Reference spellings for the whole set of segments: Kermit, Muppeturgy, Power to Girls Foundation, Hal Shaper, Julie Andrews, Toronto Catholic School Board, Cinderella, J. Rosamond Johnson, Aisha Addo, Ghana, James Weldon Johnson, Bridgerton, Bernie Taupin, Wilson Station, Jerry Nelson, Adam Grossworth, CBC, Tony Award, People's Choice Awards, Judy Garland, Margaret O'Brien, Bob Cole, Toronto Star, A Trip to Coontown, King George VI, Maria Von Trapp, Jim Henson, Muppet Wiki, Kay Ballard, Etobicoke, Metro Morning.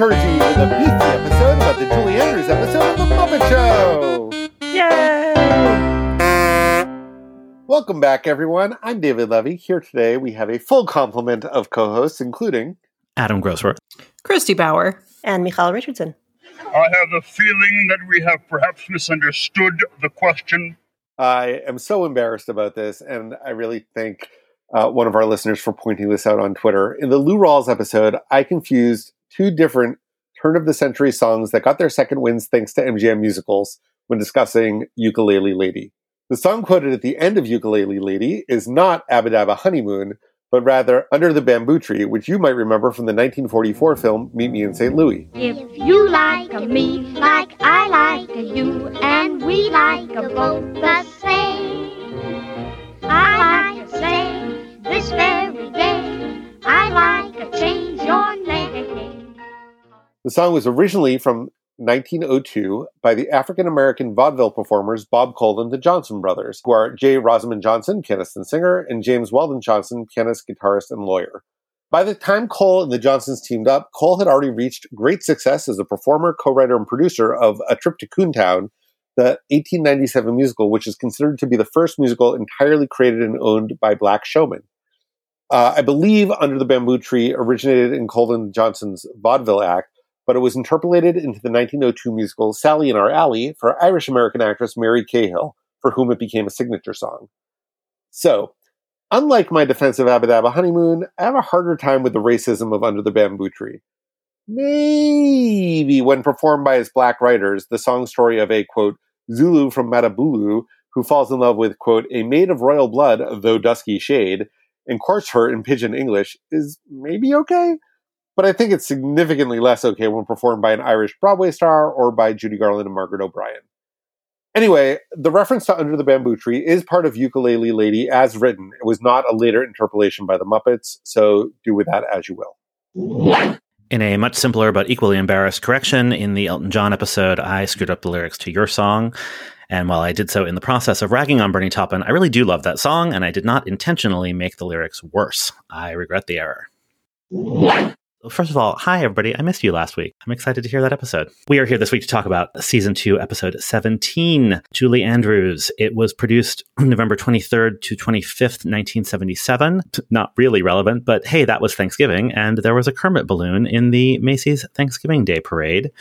liturgy with a beefy episode about the Julie Andrews episode of The Muppet Show. Yay! Welcome back, everyone. I'm David Levy. Here today we have a full complement of co-hosts, including... Adam Grossworth. Christy Bauer. And Michael Richardson. I have a feeling that we have perhaps misunderstood the question. I am so embarrassed about this, and I really think... one of our listeners for pointing this out on Twitter. In the Lou Rawls episode, I confused two different turn-of-the-century songs that got their second wins thanks to MGM musicals when discussing Ukulele Lady. The song quoted at the end of Ukulele Lady is not Abba Dabba Honeymoon, but rather Under the Bamboo Tree, which you might remember from the 1944 film Meet Me in St. Louis. If you like a me, like I like a you, and we like a both the same, I like a same. This very day, I like to change your name. The song was originally from 1902 by the African-American vaudeville performers Bob Cole and the Johnson Brothers, who are J. Rosamond Johnson, pianist and singer, and James Weldon Johnson, pianist, guitarist, and lawyer. By the time Cole and the Johnsons teamed up, Cole had already reached great success as a performer, co-writer, and producer of A Trip to Coontown, the 1897 musical, which is considered to be the first musical entirely created and owned by Black showmen. I believe Under the Bamboo Tree originated in Colvin Johnson's vaudeville act, but it was interpolated into the 1902 musical Sally in Our Alley for Irish-American actress Mary Cahill, for whom it became a signature song. So, unlike my defense of Abba Dabba Honeymoon, I have a harder time with the racism of Under the Bamboo Tree. Maybe when performed by his Black writers, the song story of a, quote, Zulu from Matabulu, who falls in love with, quote, a maid of royal blood, though dusky shade, and courts her in pidgin English is maybe okay, but I think it's significantly less okay when performed by an Irish Broadway star or by Judy Garland and Margaret O'Brien. Anyway, the reference to Under the Bamboo Tree is part of Ukulele Lady as written. It was not a later interpolation by the Muppets, so do with that as you will. In a much simpler but equally embarrassed correction, in the Elton John episode, I screwed up the lyrics to Your Song. And while I did so in the process of ragging on Bernie Taupin, I really do love that song, and I did not intentionally make the lyrics worse. I regret the error. First of all, hi, everybody. I missed you last week. I'm excited to hear that episode. We are here this week to talk about Season 2, Episode 17, Julie Andrews. It was produced November 23rd to 25th, 1977. Not really relevant, but hey, that was Thanksgiving, and there was a Kermit balloon in the Macy's Thanksgiving Day Parade,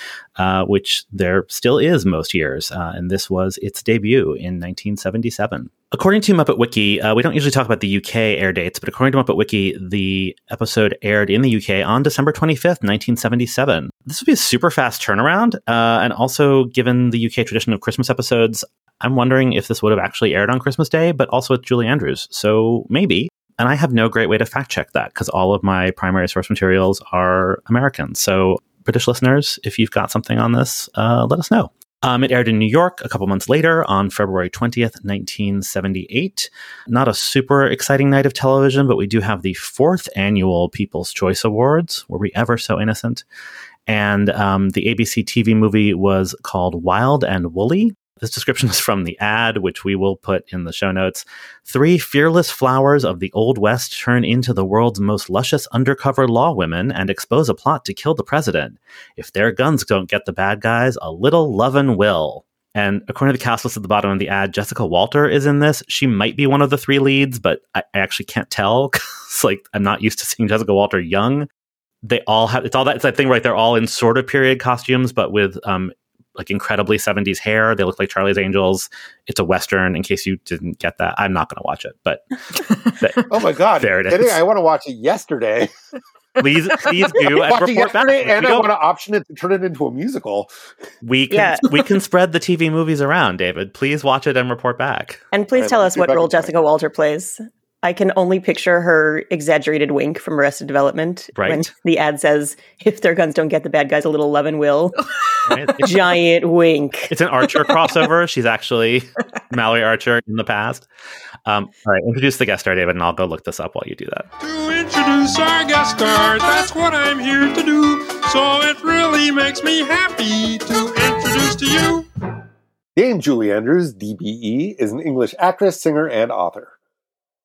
which there still is most years, and this was its debut in 1977. According to Muppet Wiki, we don't usually talk about the UK air dates, but according to Muppet Wiki, the episode aired in the UK on December 25th, 1977. This would be a super fast turnaround, and also given the UK tradition of Christmas episodes, I'm wondering if this would have actually aired on Christmas Day, but also with Julie Andrews, so maybe. And I have no great way to fact check that, because all of my primary source materials are American. So, British listeners, if you've got something on this, let us know. It aired in New York a couple months later on February 20th, 1978. Not a super exciting night of television, but we do have the fourth annual People's Choice Awards. Were we ever so innocent? And the ABC TV movie was called Wild and Woolly. This description is from the ad, which we will put in the show notes. 3 fearless flowers of the Old West turn into the world's most luscious undercover law women and expose a plot to kill the president. If their guns don't get the bad guys, a little lovin' will. And according to the cast list at the bottom of the ad, Jessica Walter is in this. She might be one of the 3 leads, but I actually can't tell because, like, I'm not used to seeing Jessica Walter young. They all have, it's all that, it's that thing, right? They're all in sort of period costumes, but with, like incredibly 70s hair. They look like Charlie's Angels. It's a Western, in case you didn't get that. I'm not going to watch it, but... oh my God. There it is. I want to watch it yesterday. Please do. And report back. And I want to option it to turn it into a musical. We can spread the TV movies around, David. Please watch it and report back. And please tell us what role Jessica Walter plays. I can only picture her exaggerated wink from Arrested Development when the ad says, if their guns don't get the bad guys, a little love and will. Right? Giant wink. It's an Archer crossover. She's actually Mallory Archer in the past. All right, introduce the guest star, David, and I'll go look this up while you do that. To introduce our guest star, that's what I'm here to do. So it really makes me happy to introduce to you. Dame Julie Andrews, DBE, is an English actress, singer, and author.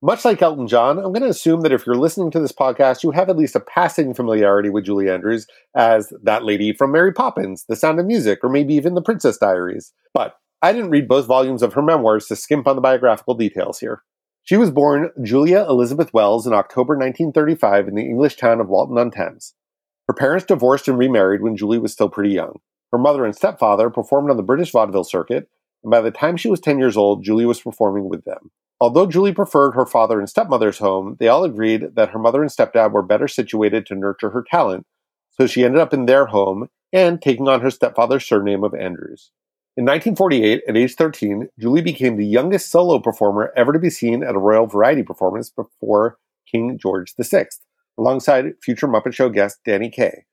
Much like Elton John, I'm going to assume that if you're listening to this podcast, you have at least a passing familiarity with Julie Andrews as that lady from Mary Poppins, The Sound of Music, or maybe even The Princess Diaries. But I didn't read both volumes of her memoirs to skimp on the biographical details here. She was born Julia Elizabeth Wells in October 1935 in the English town of Walton-on-Thames. Her parents divorced and remarried when Julie was still pretty young. Her mother and stepfather performed on the British vaudeville circuit, and by the time she was 10 years old, Julie was performing with them. Although Julie preferred her father and stepmother's home, they all agreed that her mother and stepdad were better situated to nurture her talent, so she ended up in their home and taking on her stepfather's surname of Andrews. In 1948, at age 13, Julie became the youngest solo performer ever to be seen at a royal variety performance before King George VI, alongside future Muppet Show guest Danny Kaye.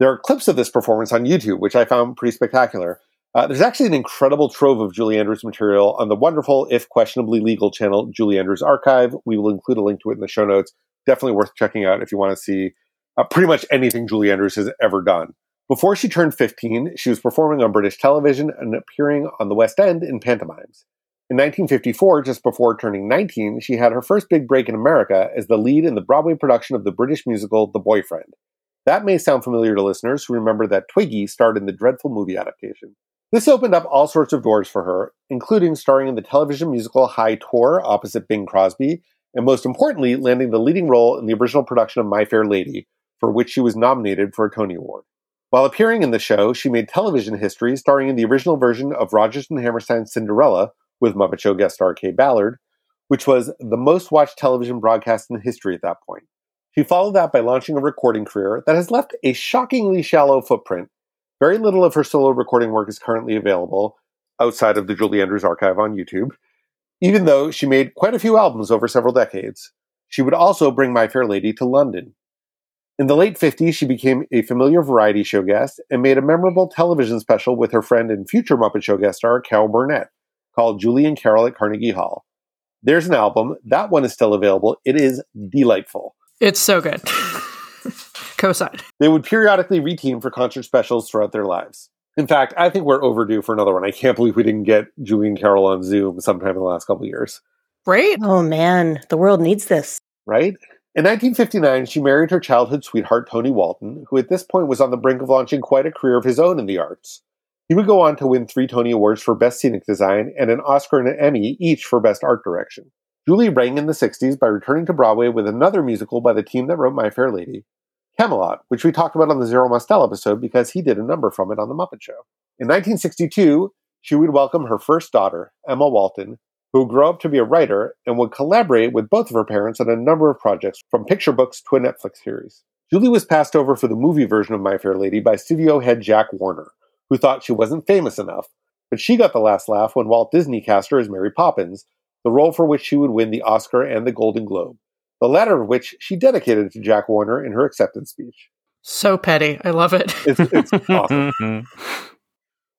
There are clips of this performance on YouTube, which I found pretty spectacular. There's actually an incredible trove of Julie Andrews material on the wonderful, if questionably legal, channel Julie Andrews Archive. We will include a link to it in the show notes. Definitely worth checking out if you want to see pretty much anything Julie Andrews has ever done. Before she turned 15, she was performing on British television and appearing on the West End in pantomimes. In 1954, just before turning 19, she had her first big break in America as the lead in the Broadway production of the British musical The Boyfriend. That may sound familiar to listeners who remember that Twiggy starred in the dreadful movie adaptation. This opened up all sorts of doors for her, including starring in the television musical High Tor opposite Bing Crosby, and most importantly, landing the leading role in the original production of My Fair Lady, for which she was nominated for a Tony Award. While appearing in the show, she made television history starring in the original version of Rodgers and Hammerstein's Cinderella with Muppet Show guest star Kay Ballard, which was the most-watched television broadcast in history at that point. She followed that by launching a recording career that has left a shockingly shallow footprint. Very little of her solo recording work is currently available, outside of the Julie Andrews Archive on YouTube, even though she made quite a few albums over several decades. She would also bring My Fair Lady to London. In the late 50s, she became a familiar variety show guest and made a memorable television special with her friend and future Muppet Show guest star, Carol Burnett, called Julie and Carol at Carnegie Hall. There's an album. That one is still available. It is delightful. It's so good. Co-signed. They would periodically reteam for concert specials throughout their lives. In fact, I think we're overdue for another one. I can't believe we didn't get Julie and Carol on Zoom sometime in the last couple of years. Right? Oh, man. The world needs this. Right? In 1959, she married her childhood sweetheart, Tony Walton, who at this point was on the brink of launching quite a career of his own in the arts. He would go on to win 3 Tony Awards for Best Scenic Design and an Oscar and an Emmy, each for Best Art Direction. Julie rang in the 60s by returning to Broadway with another musical by the team that wrote My Fair Lady, Camelot, which we talked about on the Zero Mostel episode because he did a number from it on The Muppet Show. In 1962, she would welcome her first daughter, Emma Walton, who would grow up to be a writer and would collaborate with both of her parents on a number of projects, from picture books to a Netflix series. Julie was passed over for the movie version of My Fair Lady by studio head Jack Warner, who thought she wasn't famous enough, but she got the last laugh when Walt Disney cast her as Mary Poppins, the role for which she would win the Oscar and the Golden Globe, the latter of which she dedicated to Jack Warner in her acceptance speech. So petty. I love it. It's awesome.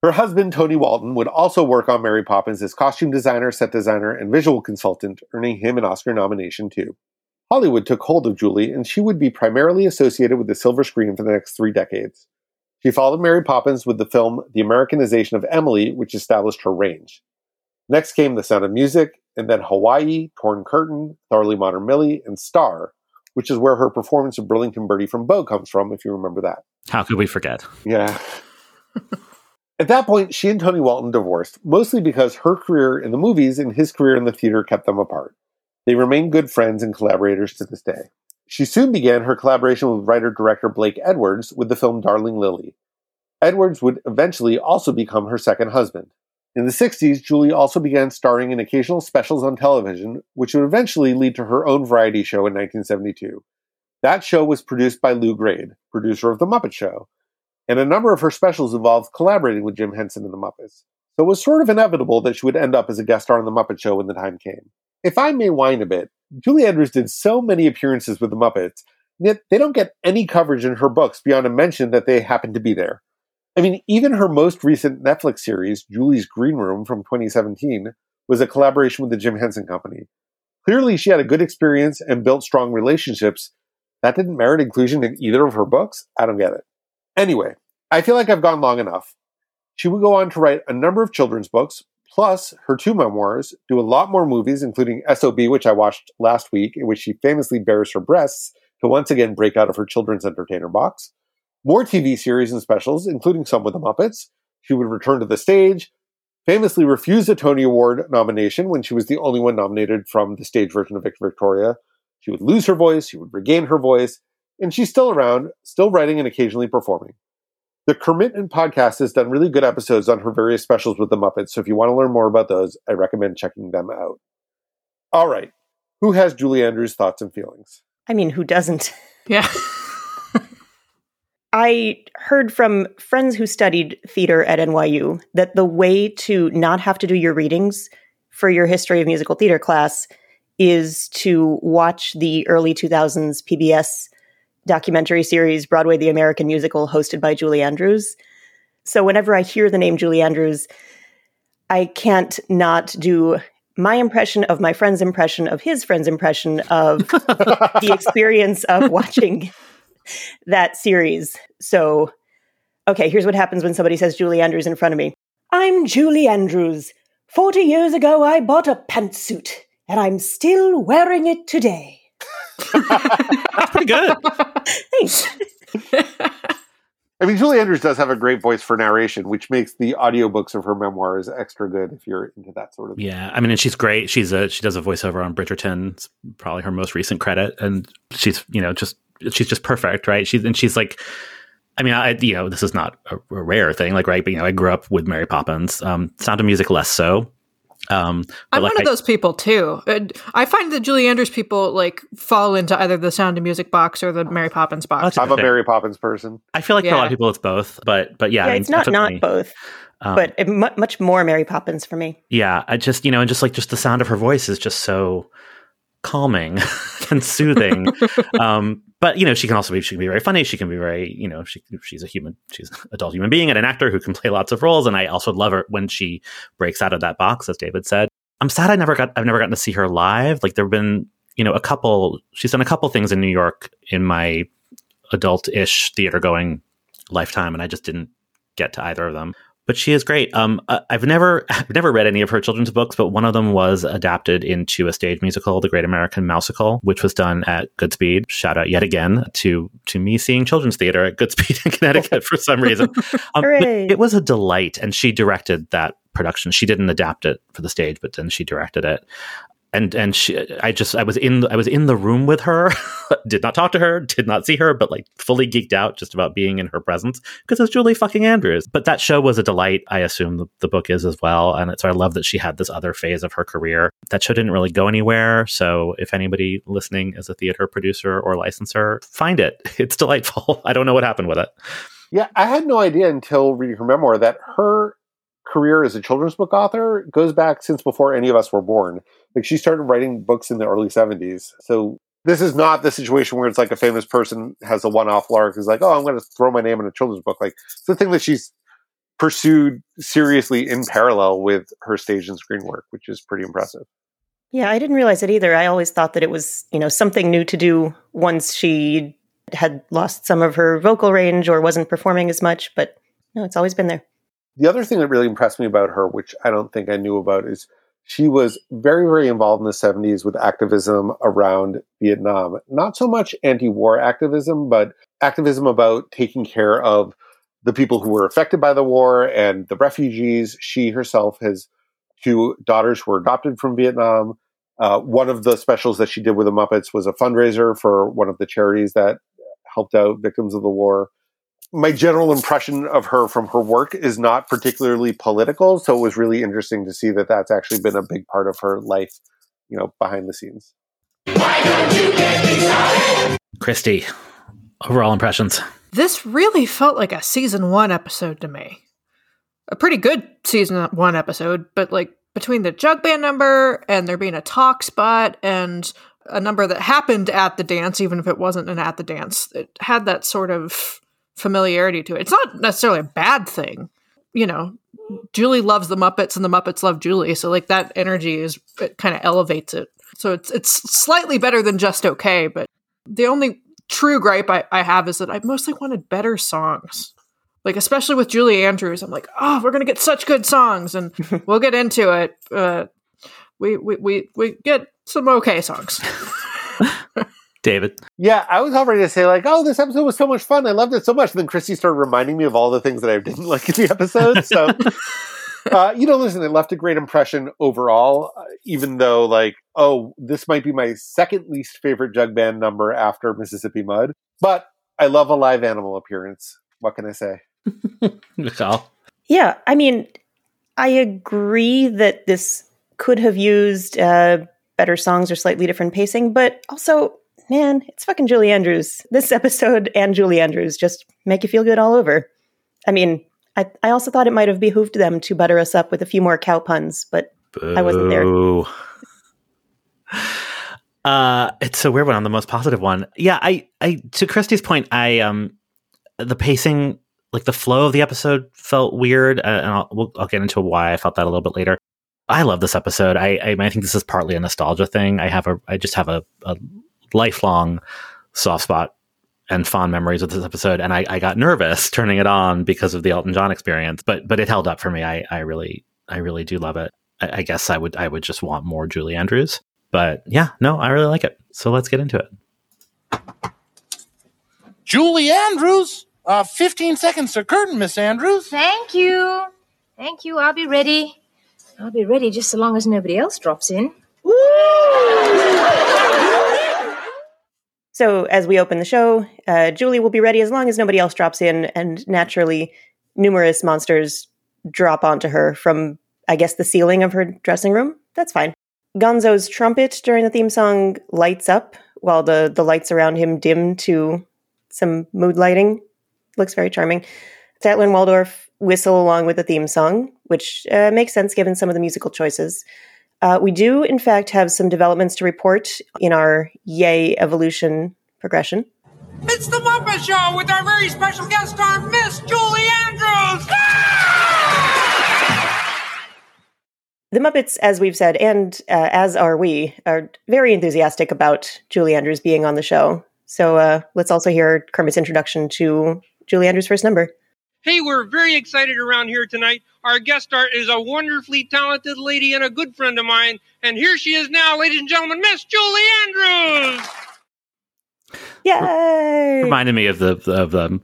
Her husband, Tony Walton, would also work on Mary Poppins as costume designer, set designer, and visual consultant, earning him an Oscar nomination, too. Hollywood took hold of Julie, and she would be primarily associated with the silver screen for the next 3 decades. She followed Mary Poppins with the film The Americanization of Emily, which established her range. Next came The Sound of Music, and then Hawaii, Torn Curtain, Thoroughly Modern Millie, and Star, which is where her performance of Burlington Birdie from Bo comes from, if you remember that. How could we forget? Yeah. At that point, she and Tony Walton divorced, mostly because her career in the movies and his career in the theater kept them apart. They remained good friends and collaborators to this day. She soon began her collaboration with writer-director Blake Edwards with the film Darling Lily. Edwards would eventually also become her second husband. In the 60s, Julie also began starring in occasional specials on television, which would eventually lead to her own variety show in 1972. That show was produced by Lou Grade, producer of The Muppet Show, and a number of her specials involved collaborating with Jim Henson and the Muppets. So it was sort of inevitable that she would end up as a guest star on The Muppet Show when the time came. If I may whine a bit, Julie Andrews did so many appearances with the Muppets, yet they don't get any coverage in her books beyond a mention that they happened to be there. I mean, even her most recent Netflix series, Julie's Green Room from 2017, was a collaboration with the Jim Henson Company. Clearly, she had a good experience and built strong relationships. That didn't merit inclusion in either of her books? I don't get it. Anyway, I feel like I've gone long enough. She would go on to write a number of children's books, Plus, her two memoirs do a lot more movies, including SOB, which I watched last week, in which she famously bares her breasts to once again break out of her children's entertainer box. More TV series and specials, including some with the Muppets. She would return to the stage, famously refused a Tony Award nomination when she was the only one nominated from the stage version of Victoria. She would lose her voice, she would regain her voice, and she's still around, still writing and occasionally performing. The Kermit and podcast has done really good episodes on her various specials with the Muppets, so if you want to learn more about those, I recommend checking them out. All right. Who has Julie Andrews' thoughts and feelings? I mean, who doesn't? Yeah. I heard from friends who studied theater at NYU that the way to not have to do your readings for your history of musical theater class is to watch the early 2000s PBS documentary series, Broadway the American Musical, hosted by Julie Andrews. So whenever I hear the name Julie Andrews, I can't not do my impression of my friend's impression of his friend's impression of the experience of watching that series. So, okay, here's what happens when somebody says Julie Andrews in front of me. I'm Julie Andrews. 40 years ago, I bought a pantsuit, and I'm still wearing it today. That's pretty good. Thanks. I mean, Julie Andrews does have a great voice for narration, which makes the audiobooks of her memoirs extra good if you're into that sort of thing. Yeah, I mean, and she's great. She does a voiceover on Bridgerton. It's probably her most recent credit, and she's just perfect, right? She's like, I mean, I this is not a rare thing, like, right? But I grew up with Mary Poppins, Sound of Music less so. I'm like, one of those people too. I find that Julie Andrews people like fall into either the Sound of Music box or the Mary Poppins box. I'm a Mary Poppins person. I feel like for a lot of people it's both, but yeah, it's not both, but much more Mary Poppins for me. Yeah, I just and just the sound of her voice is just so calming and soothing. But she can also be very funny. She can be very she's a human. She's an adult human being and an actor who can play lots of roles. And I also love her when she breaks out of that box, as David said. I'm sad I've never gotten to see her live. Like there've been she's done a couple things in New York in my adult-ish theater going lifetime, and I just didn't get to either of them. But she is great. I've never read any of her children's books, but one of them was adapted into a stage musical, The Great American Mouseicle, which was done at Goodspeed. Shout out yet again to me seeing children's theater at Goodspeed in Connecticut for some reason. It was a delight, and she directed that production. She didn't adapt it for the stage, but then she directed it. And I was in the room with her, did not talk to her, did not see her, but like fully geeked out just about being in her presence because it's Julie fucking Andrews. But that show was a delight. I assume the book is as well. And so I love that she had this other phase of her career. That show didn't really go anywhere. So if anybody listening is a theater producer or licensor, find it. It's delightful. I don't know what happened with it. Yeah, I had no idea until reading her memoir that her career as a children's book author goes back since before any of us were born. Like she started writing books in the early 70s. So this is not the situation where it's like a famous person has a one-off lark who's like, oh, I'm going to throw my name in a children's book. Like it's the thing that she's pursued seriously in parallel with her stage and screen work, which is pretty impressive. Yeah, I didn't realize it either. I always thought that it was, something new to do once she had lost some of her vocal range or wasn't performing as much, but no, it's always been there. The other thing that really impressed me about her, which I don't think I knew about, is she was very, very involved in the 70s with activism around Vietnam. Not so much anti-war activism, but activism about taking care of the people who were affected by the war and the refugees. She herself has two daughters who were adopted from Vietnam. One of the specials that she did with the Muppets was a fundraiser for one of the charities that helped out victims of the war. My general impression of her from her work is not particularly political, so it was really interesting to see that that's actually been a big part of her life, behind the scenes. Why don't you get me started? Christy, overall impressions. This really felt like a season one episode to me. A pretty good season one episode, but like between the jug band number and there being a talk spot and a number that happened at the dance, even if it wasn't an at the dance, it had that sort of familiarity to it. It's not necessarily a bad thing. Julie loves the Muppets and the Muppets love Julie. So like that energy kind of elevates it. So it's slightly better than just okay. But the only true gripe I have is that I mostly wanted better songs. Like, especially with Julie Andrews, I'm like, oh, we're going to get such good songs, and we'll get into it. We get some okay songs. David. Yeah, I was already to say, like, oh, this episode was so much fun. I loved it so much. And then Christy started reminding me of all the things that I didn't like in the episode. So, listen, it left a great impression overall, even though, like, oh, this might be my second least favorite jug band number after Mississippi Mud. But I love a live animal appearance. What can I say? Michelle? Yeah, I mean, I agree that this could have used better songs or slightly different pacing, but also, man, it's fucking Julie Andrews. This episode and Julie Andrews just make you feel good all over. I mean, I also thought it might have behooved them to butter us up with a few more cow puns, but boo. I wasn't there. It's a weird one. I'm the most positive one. Yeah, I to Christy's point, the pacing, like the flow of the episode felt weird. And I'll get into why I felt that a little bit later. I love this episode. I think this is partly a nostalgia thing. I just have a lifelong soft spot and fond memories of this episode. And I got nervous turning it on because of the Elton John experience, but it held up for me. I really do love it. I guess I would just want more Julie Andrews, but yeah, no, I really like it. So let's get into it. Julie Andrews, 15 seconds to curtain, Miss Andrews. Thank you. I'll be ready just so long as nobody else drops in. So as we open the show, Julie will be ready as long as nobody else drops in, and naturally numerous monsters drop onto her from, I guess, the ceiling of her dressing room. That's fine. Gonzo's trumpet during the theme song lights up while the lights around him dim to some mood lighting. Looks very charming. Statler and Waldorf whistle along with the theme song, which makes sense given some of the musical choices. We do, in fact, have some developments to report in our Yay Evolution progression. It's the Muppet Show with our very special guest star, Miss Julie Andrews! The Muppets, as we've said, and as are we, are very enthusiastic about Julie Andrews being on the show. So let's also hear Kermit's introduction to Julie Andrews' first number. Hey, we're very excited around here tonight. Our guest star is a wonderfully talented lady and a good friend of mine. And here she is now, ladies and gentlemen, Miss Julie Andrews! Yay! Reminded me of the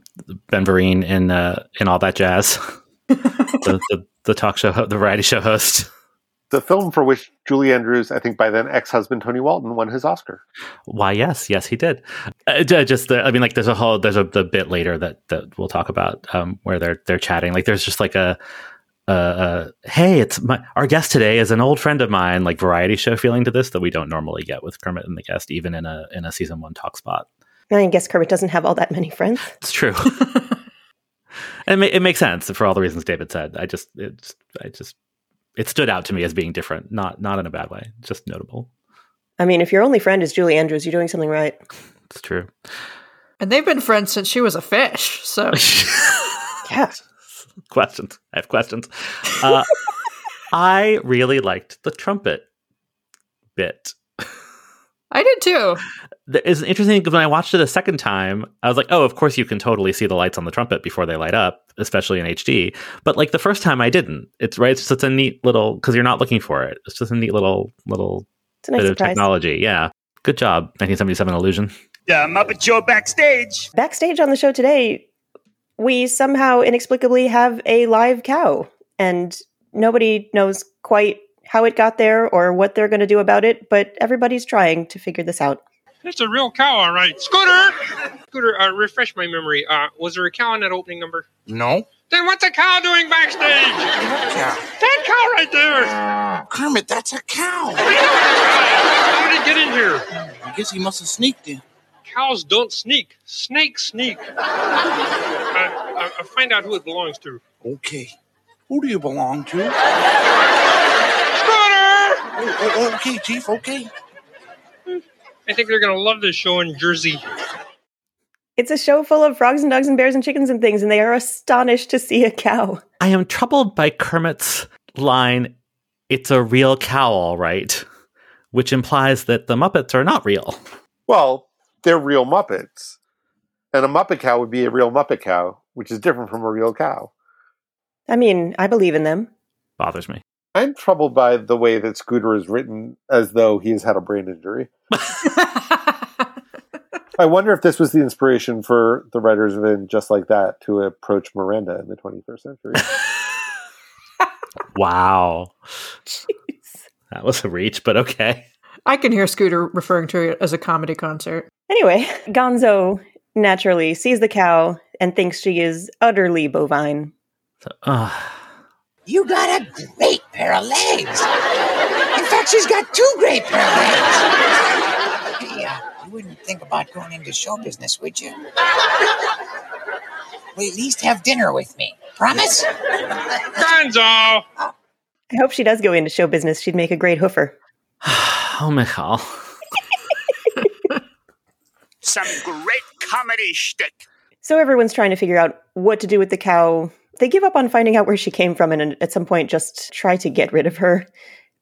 Ben Vereen in All That Jazz. the talk show, the variety show host. The film for which Julie Andrews, I think by then ex-husband Tony Walton, won his Oscar. Why, yes, he did. There's the bit later that we'll talk about where they're chatting. Like, there's just like a hey, it's our guest today is an old friend of mine. Like variety show feeling to this that we don't normally get with Kermit and the guest, even in a season one talk spot. I guess Kermit doesn't have all that many friends. It's true. It makes sense for all the reasons David said. It stood out to me as being different, not in a bad way, just notable. I mean, if your only friend is Julie Andrews, you're doing something right. It's true. And they've been friends since she was a fish, so. Yeah. Questions. I have questions. I really liked the trumpet bit. I did too. It's interesting because when I watched it a second time, I was like, oh, of course you can totally see the lights on the trumpet before they light up, especially in HD. But like the first time I didn't. It's right. It's just a neat little, because you're not looking for it. It's just a neat little bit of technology. Yeah. Good job. 1977 illusion. Yeah, Muppet Show backstage. Backstage on the show today, we somehow inexplicably have a live cow. And nobody knows quite how it got there or what they're going to do about it, but everybody's trying to figure this out. It's a real cow, all right. Scooter, refresh my memory. Was there a cow in that opening number? No. Then what's a cow doing backstage? Cow. That cow right there. Kermit, that's a cow. How did it get in here? I guess he must have sneaked in. Cows don't sneak. Snakes sneak. I'll find out who it belongs to. Okay. Who do you belong to? Oh, okay, Chief, okay. I think they're going to love this show in Jersey. It's a show full of frogs and dogs and bears and chickens and things, and they are astonished to see a cow. I am troubled by Kermit's line, it's a real cow, all right, which implies that the Muppets are not real. Well, they're real Muppets. And a Muppet cow would be a real Muppet cow. which is different from a real cow. I mean, I believe in them. Bothers me. I'm troubled by the way that Scooter is written as though he has had a brain injury. I wonder if this was the inspiration for the writers of In Just Like That to approach Miranda in the 21st century. Wow. Jeez. That was a reach, but okay. I can hear Scooter referring to it as a comedy concert. Anyway, Gonzo naturally sees the cow and thinks she is utterly bovine. You got a great pair of legs. In fact, she's got two great pair of legs. Hey, you wouldn't think about going into show business, would you? Well, at least have dinner with me. Promise? Gonzo! Oh. I hope she does go into show business. She'd make a great hoofer. Oh, Michal. Some great comedy shtick. So everyone's trying to figure out what to do with the cow. They give up on finding out where she came from and at some point just try to get rid of her.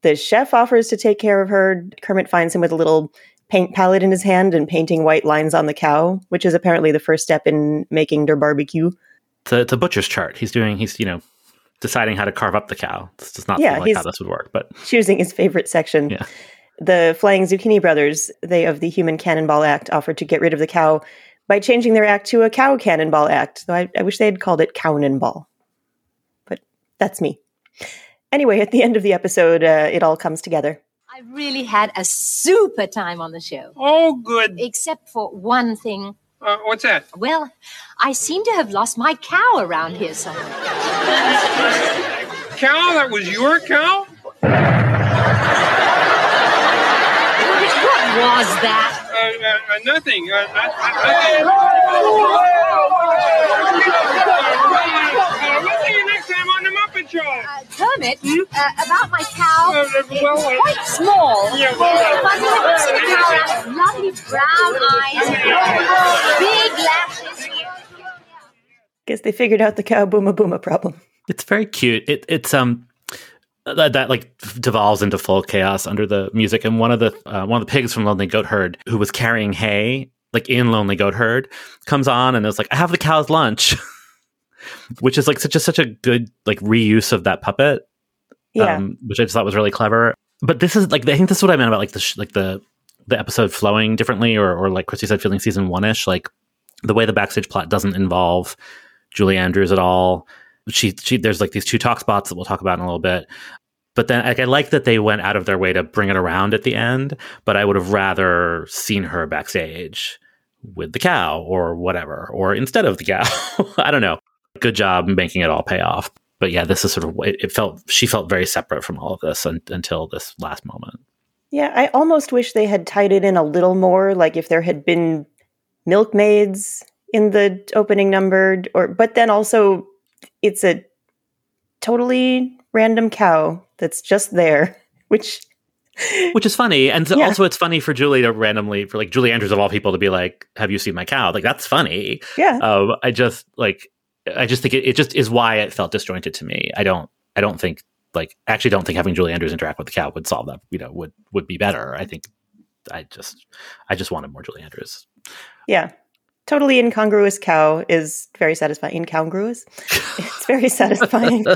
The chef offers to take care of her. Kermit finds him with a little paint palette in his hand and painting white lines on the cow, which is apparently the first step in making their barbecue. It's a butcher's chart. He's deciding how to carve up the cow. This does not feel like how this would work, but choosing his favorite section. Yeah. The Flying Zucchini Brothers, they of the Human Cannonball Act, offered to get rid of the cow by changing their act to a cow cannonball act. Though I wish they had called it cowninball. But that's me. Anyway, at the end of the episode, it all comes together. I really had a super time on the show. Oh, good. Except for one thing. What's that? Well, I seem to have lost my cow around here somewhere. Cow? That was your cow? What was that? Nothing. We'll see you next time on the Muppet Show. Kermit, about my cow, it's quite small. Yeah, well, see the cow has lovely brown eyes, big lashes. Guess they figured out the cow booma booma problem. It's very cute. It's that like devolves into full chaos under the music, and one of the pigs from Lonely Goat Herd, who was carrying hay, like in Lonely Goat Herd, comes on and is like, "I have the cow's lunch," which is like such a good like reuse of that puppet, which I just thought was really clever. But this is like I think this is what I meant about like the episode flowing differently, or like Christy said, feeling season one-ish. Like the way the backstage plot doesn't involve Julie Andrews at all. She there's like these two talk spots that we'll talk about in a little bit, but then I like that they went out of their way to bring it around at the end, but I would have rather seen her backstage with the cow or whatever, or instead of the cow. I don't know. Good job making it all pay off. But yeah, this is sort of she felt very separate from all of this until this last moment. Yeah, I almost wish they had tied it in a little more, like if there had been milkmaids in the opening number, but then also it's a totally random cow that's just there, which is funny. And so also it's funny for Julie to randomly, for like Julie Andrews of all people to be like, have you seen my cow? Like, that's funny. Yeah. I just think it just is why it felt disjointed to me. I actually don't think having Julie Andrews interact with the cow would solve that, would be better. I think I just wanted more Julie Andrews. Yeah. Totally incongruous cow is very satisfying. Incongruous? It's very satisfying.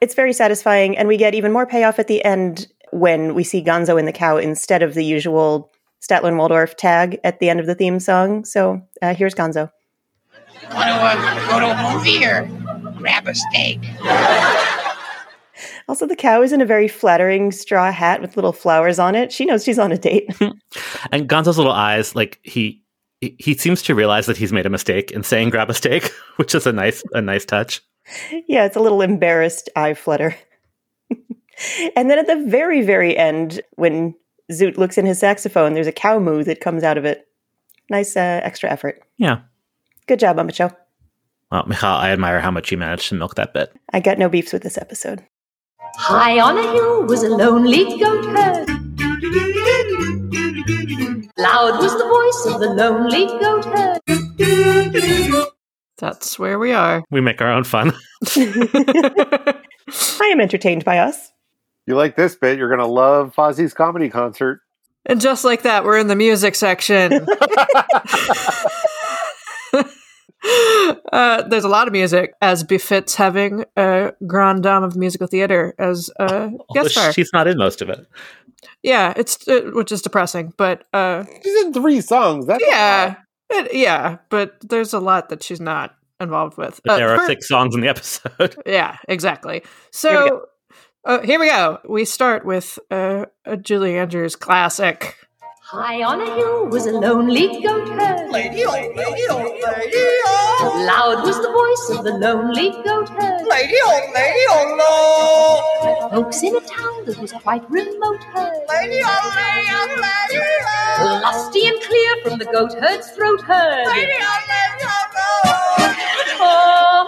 It's very satisfying. And we get even more payoff at the end when we see Gonzo and the cow instead of the usual Statler-Waldorf tag at the end of the theme song. So here's Gonzo. Want to go to a movie or grab a steak? Also, the cow is in a very flattering straw hat with little flowers on it. She knows she's on a date. And Gonzo's little eyes, like he seems to realize that he's made a mistake in saying grab a steak, which is a nice touch. Yeah, it's a little embarrassed eye flutter. And then at the very, very end, when Zoot looks in his saxophone, there's a cow moo that comes out of it. Nice extra effort. Yeah. Good job, Muppet Show. Well, Michal, I admire how much you managed to milk that bit. I got no beefs with this episode. High on a hill was a lonely goat herd. Loud was the voice of the lonely goat herd. That's where we are. We make our own fun. I am entertained by us. You like this bit, you're going to love Fozzie's comedy concert. And just like that, we're in the music section. There's a lot of music, as befits having a grand dame of musical theater as a guest star. She's not in most of it. Yeah, it's which is depressing, but she's in 3 songs. That's but there's a lot that she's not involved with. But there are 6 songs in the episode. Yeah, exactly. So here we go. We start with a Julie Andrews classic. High on a hill was a lonely goat herd. Lady, oh, lady, oh, lady, oh. Loud was the voice of the lonely goat herd. Lady, oh, lady, oh, no. Folks in a town that was quite remote heard. Lady, oh, lady, oh, lady, oh. Lusty and clear from the goat herd's throat heard. Lady, oh, lady, oh, no. Oh,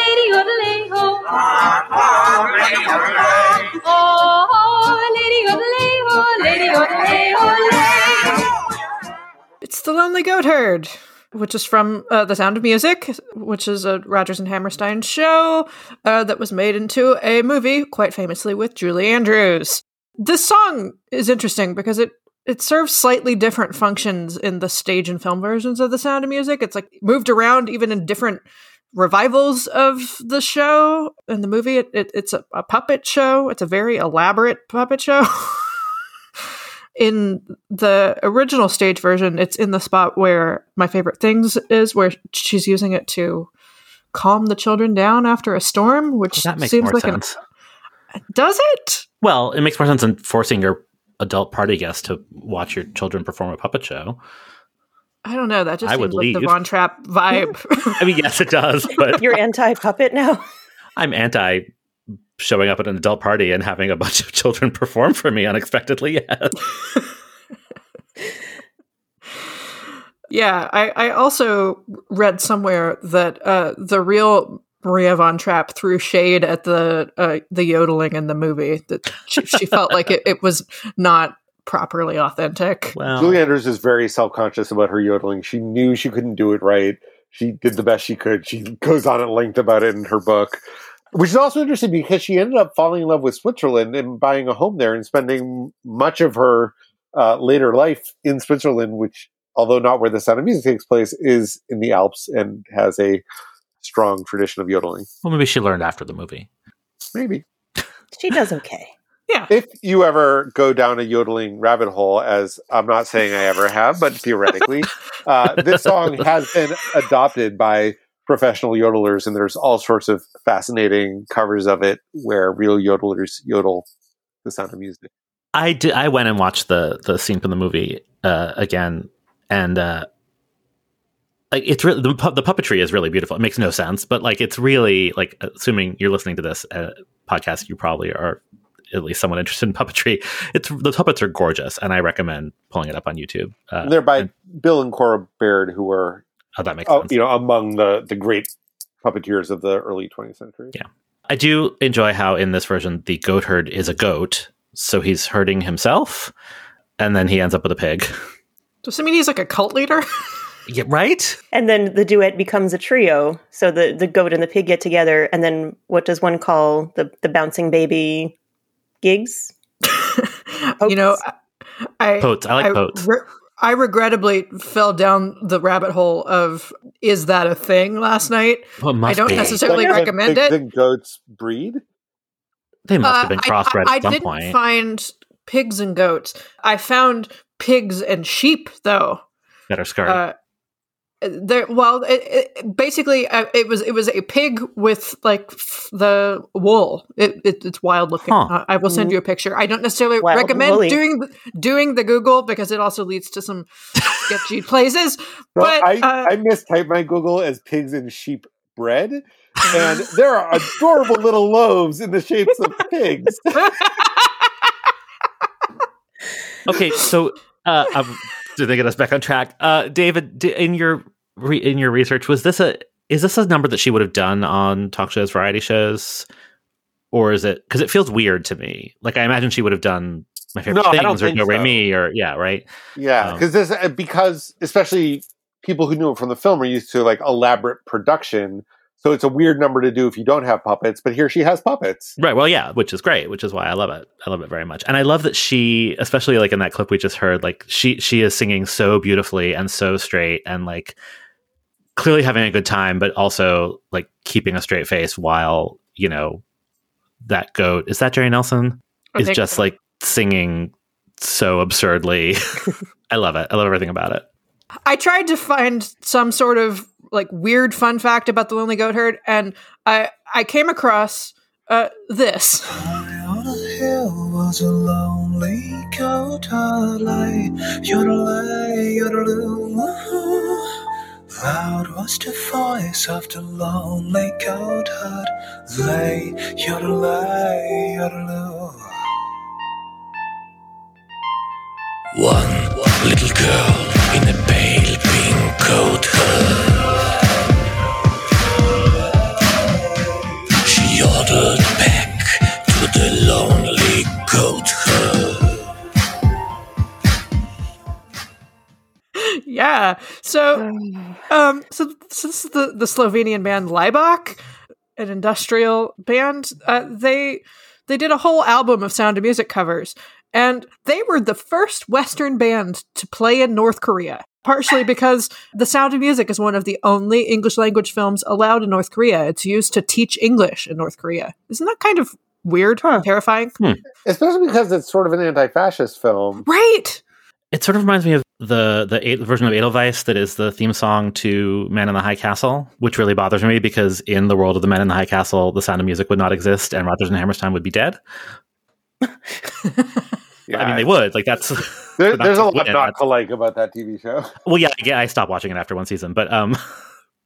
lady, oh, lady, oh. Oh, lady, oh, lady. Oh, lady, oh, lady. Lady, olay, olay. It's the Lonely Goat Herd, which is from The Sound of Music, which is a Rodgers and Hammerstein show that was made into a movie, quite famously with Julie Andrews. This song is interesting because it serves slightly different functions in the stage and film versions of The Sound of Music. It's like moved around even in different revivals of the show. In the movie, it's a puppet show. It's a very elaborate puppet show. In the original stage version, it's in the spot where My Favorite Things is, where she's using it to calm the children down after a storm, which that makes seems more like sense. Does it? Well, it makes more sense than forcing your adult party guests to watch your children perform a puppet show. I don't know. That just seems like the Von Trapp vibe. I mean, yes, it does. But you're anti-puppet now? I'm anti showing up at an adult party and having a bunch of children perform for me unexpectedly. Yes. Yeah, I also read somewhere that the real Maria Von Trapp threw shade at the yodeling in the movie, that she felt like it was not properly authentic. Wow. Julie Andrews is very self-conscious about her yodeling. She knew she couldn't do it right. She did the best she could. She goes on at length about it in her book. Which is also interesting because she ended up falling in love with Switzerland and buying a home there and spending much of her later life in Switzerland, which, although not where The Sound of Music takes place, is in the Alps and has a strong tradition of yodeling. Well, maybe she learned after the movie. Maybe. She does okay. Yeah. If you ever go down a yodeling rabbit hole, as I'm not saying I ever have, but theoretically, this song has been adopted by professional yodelers, and there's all sorts of fascinating covers of it where real yodelers yodel The Sound of Music. I went and watched the scene from the movie again, and like it's really, the puppetry is really beautiful. It makes no sense, but like it's really, like, assuming you're listening to this podcast, you probably are at least somewhat interested in puppetry. The puppets are gorgeous, and I recommend pulling it up on YouTube. They're by Bill and Cora Baird, who are that makes sense. You know, among the great puppeteers of the early 20th century. Yeah. I do enjoy how in this version, the goat herd is a goat. So he's herding himself, and then he ends up with a pig. Does it mean he's like a cult leader? Yeah, right? And then the duet becomes a trio. So the goat and the pig get together. And then what does one call the bouncing baby? Gigs? You know, Potes. I like Potes. I regrettably fell down the rabbit hole of, is that a thing, last night? Well, I don't necessarily recommend it. Did goats breed? They must have been crossbred at some point. I didn't find pigs and goats. I found pigs and sheep, though. That are scarred. It was a pig with like the wool. It's wild looking. I will send you a picture. I don't necessarily recommend doing the Google because it also leads to some sketchy places. Well, but I mistyped my Google as pigs and sheep bread, and there are adorable little loaves in the shapes of pigs. Okay, so do they get us back on track? David, in your research, is this a number that she would have done on talk shows, variety shows, or is it, because it feels weird to me? Like, I imagine she would have done My Favorite Things or No Re Mi or right? Yeah, because especially people who knew it from the film are used to like elaborate production, so it's a weird number to do if you don't have puppets. But here she has puppets, right? Well, yeah, which is great, which is why I love it. I love it very much, and I love that she, especially like in that clip we just heard, like she is singing so beautifully and so straight, and like clearly having a good time, but also like keeping a straight face while, you know, that goat, is that Jerry Nelson? Is just like singing so absurdly. I love it. I love everything about it. I tried to find some sort of like weird fun fact about the Lonely Goat Herd, and I came across this. On a hill was a lonely goat herd, lay yodelay, yodeloo. Loud was the voice of the lonely goat herd, lay yodelay, yodeloo. One little girl in a pale pink coat herd. She yodeled back to the lonely goat herd. Yeah. So this is the Slovenian band Laibach, an industrial band. They did a whole album of Sound of Music covers. And they were the first Western band to play in North Korea, partially because The Sound of Music is one of the only English language films allowed in North Korea. It's used to teach English in North Korea. Isn't that kind of weird, terrifying? Hmm. Especially because it's sort of an anti-fascist film. Right! It sort of reminds me of the version of Edelweiss that is the theme song to Men in the High Castle, which really bothers me because in the world of the Men in the High Castle, The Sound of Music would not exist and Rodgers and Hammerstein would be dead. Yeah, I mean, they would. Like, that's there's a lot not to like about that TV show. Well, yeah, I stopped watching it after one season, but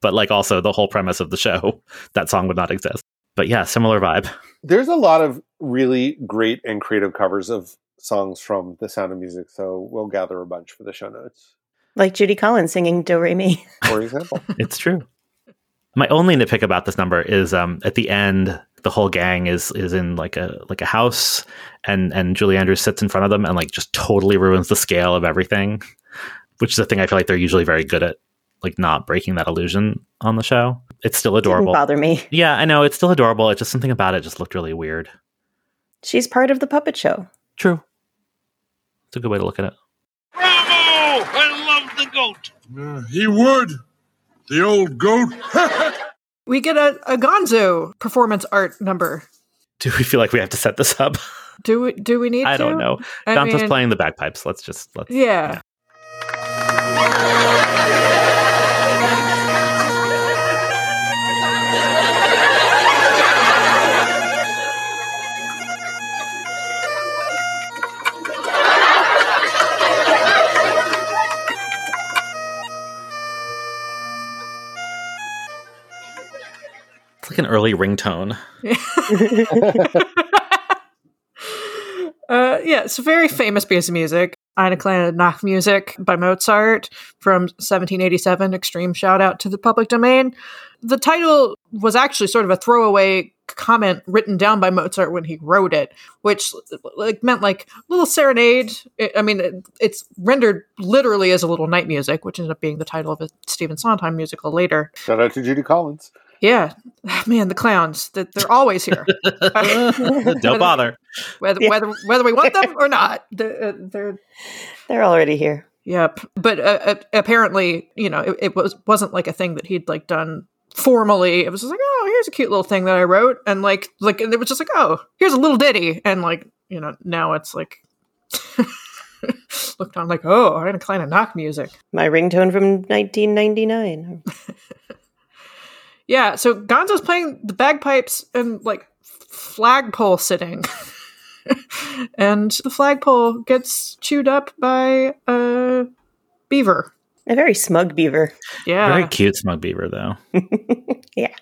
like also the whole premise of the show, that song would not exist. But yeah, similar vibe. There's a lot of really great and creative covers of songs from The Sound of Music, so we'll gather a bunch for the show notes. Like Judy Collins singing "Do Re Mi," for example. It's true. My only nitpick about this number is at the end, the whole gang is in like a house, and Julie Andrews sits in front of them and like just totally ruins the scale of everything, which is a thing I feel like they're usually very good at, like not breaking that illusion on the show. It's still adorable. It didn't bother me. Yeah, I know, it's still adorable. It's just something about it just looked really weird. She's part of the puppet show. True. It's a good way to look at it. Bravo! I love the goat. He would. The old goat. We get a Gonzo performance art number. Do we feel like we have to set this up? Do we need to? I don't know. Gonzo's playing the bagpipes. Let's yeah. An early ringtone. Yeah, it's a very famous piece of music. Eine kleine Nachtmusik by Mozart from 1787. Extreme shout out to the public domain. The title was actually sort of a throwaway comment written down by Mozart when he wrote it, which like meant like little serenade. I mean, it's rendered literally as a little night music, which ended up being the title of a Stephen Sondheim musical later. Shout out to Judy Collins. Yeah, man, the clowns, they're always here. Don't bother. Whether we want them or not, they're already here. Yep. But apparently, you know, it wasn't like a thing that he'd like done formally. It was just like, oh, here's a cute little thing that I wrote. And like and it was just like, oh, here's a little ditty. And like, you know, now it's like looked on like, oh, I'm in a kind of knock music. My ringtone from 1999. Yeah, so Gonzo's playing the bagpipes and, like, flagpole sitting. And the flagpole gets chewed up by a beaver. A very smug beaver. Yeah. Very cute smug beaver, though. Yeah.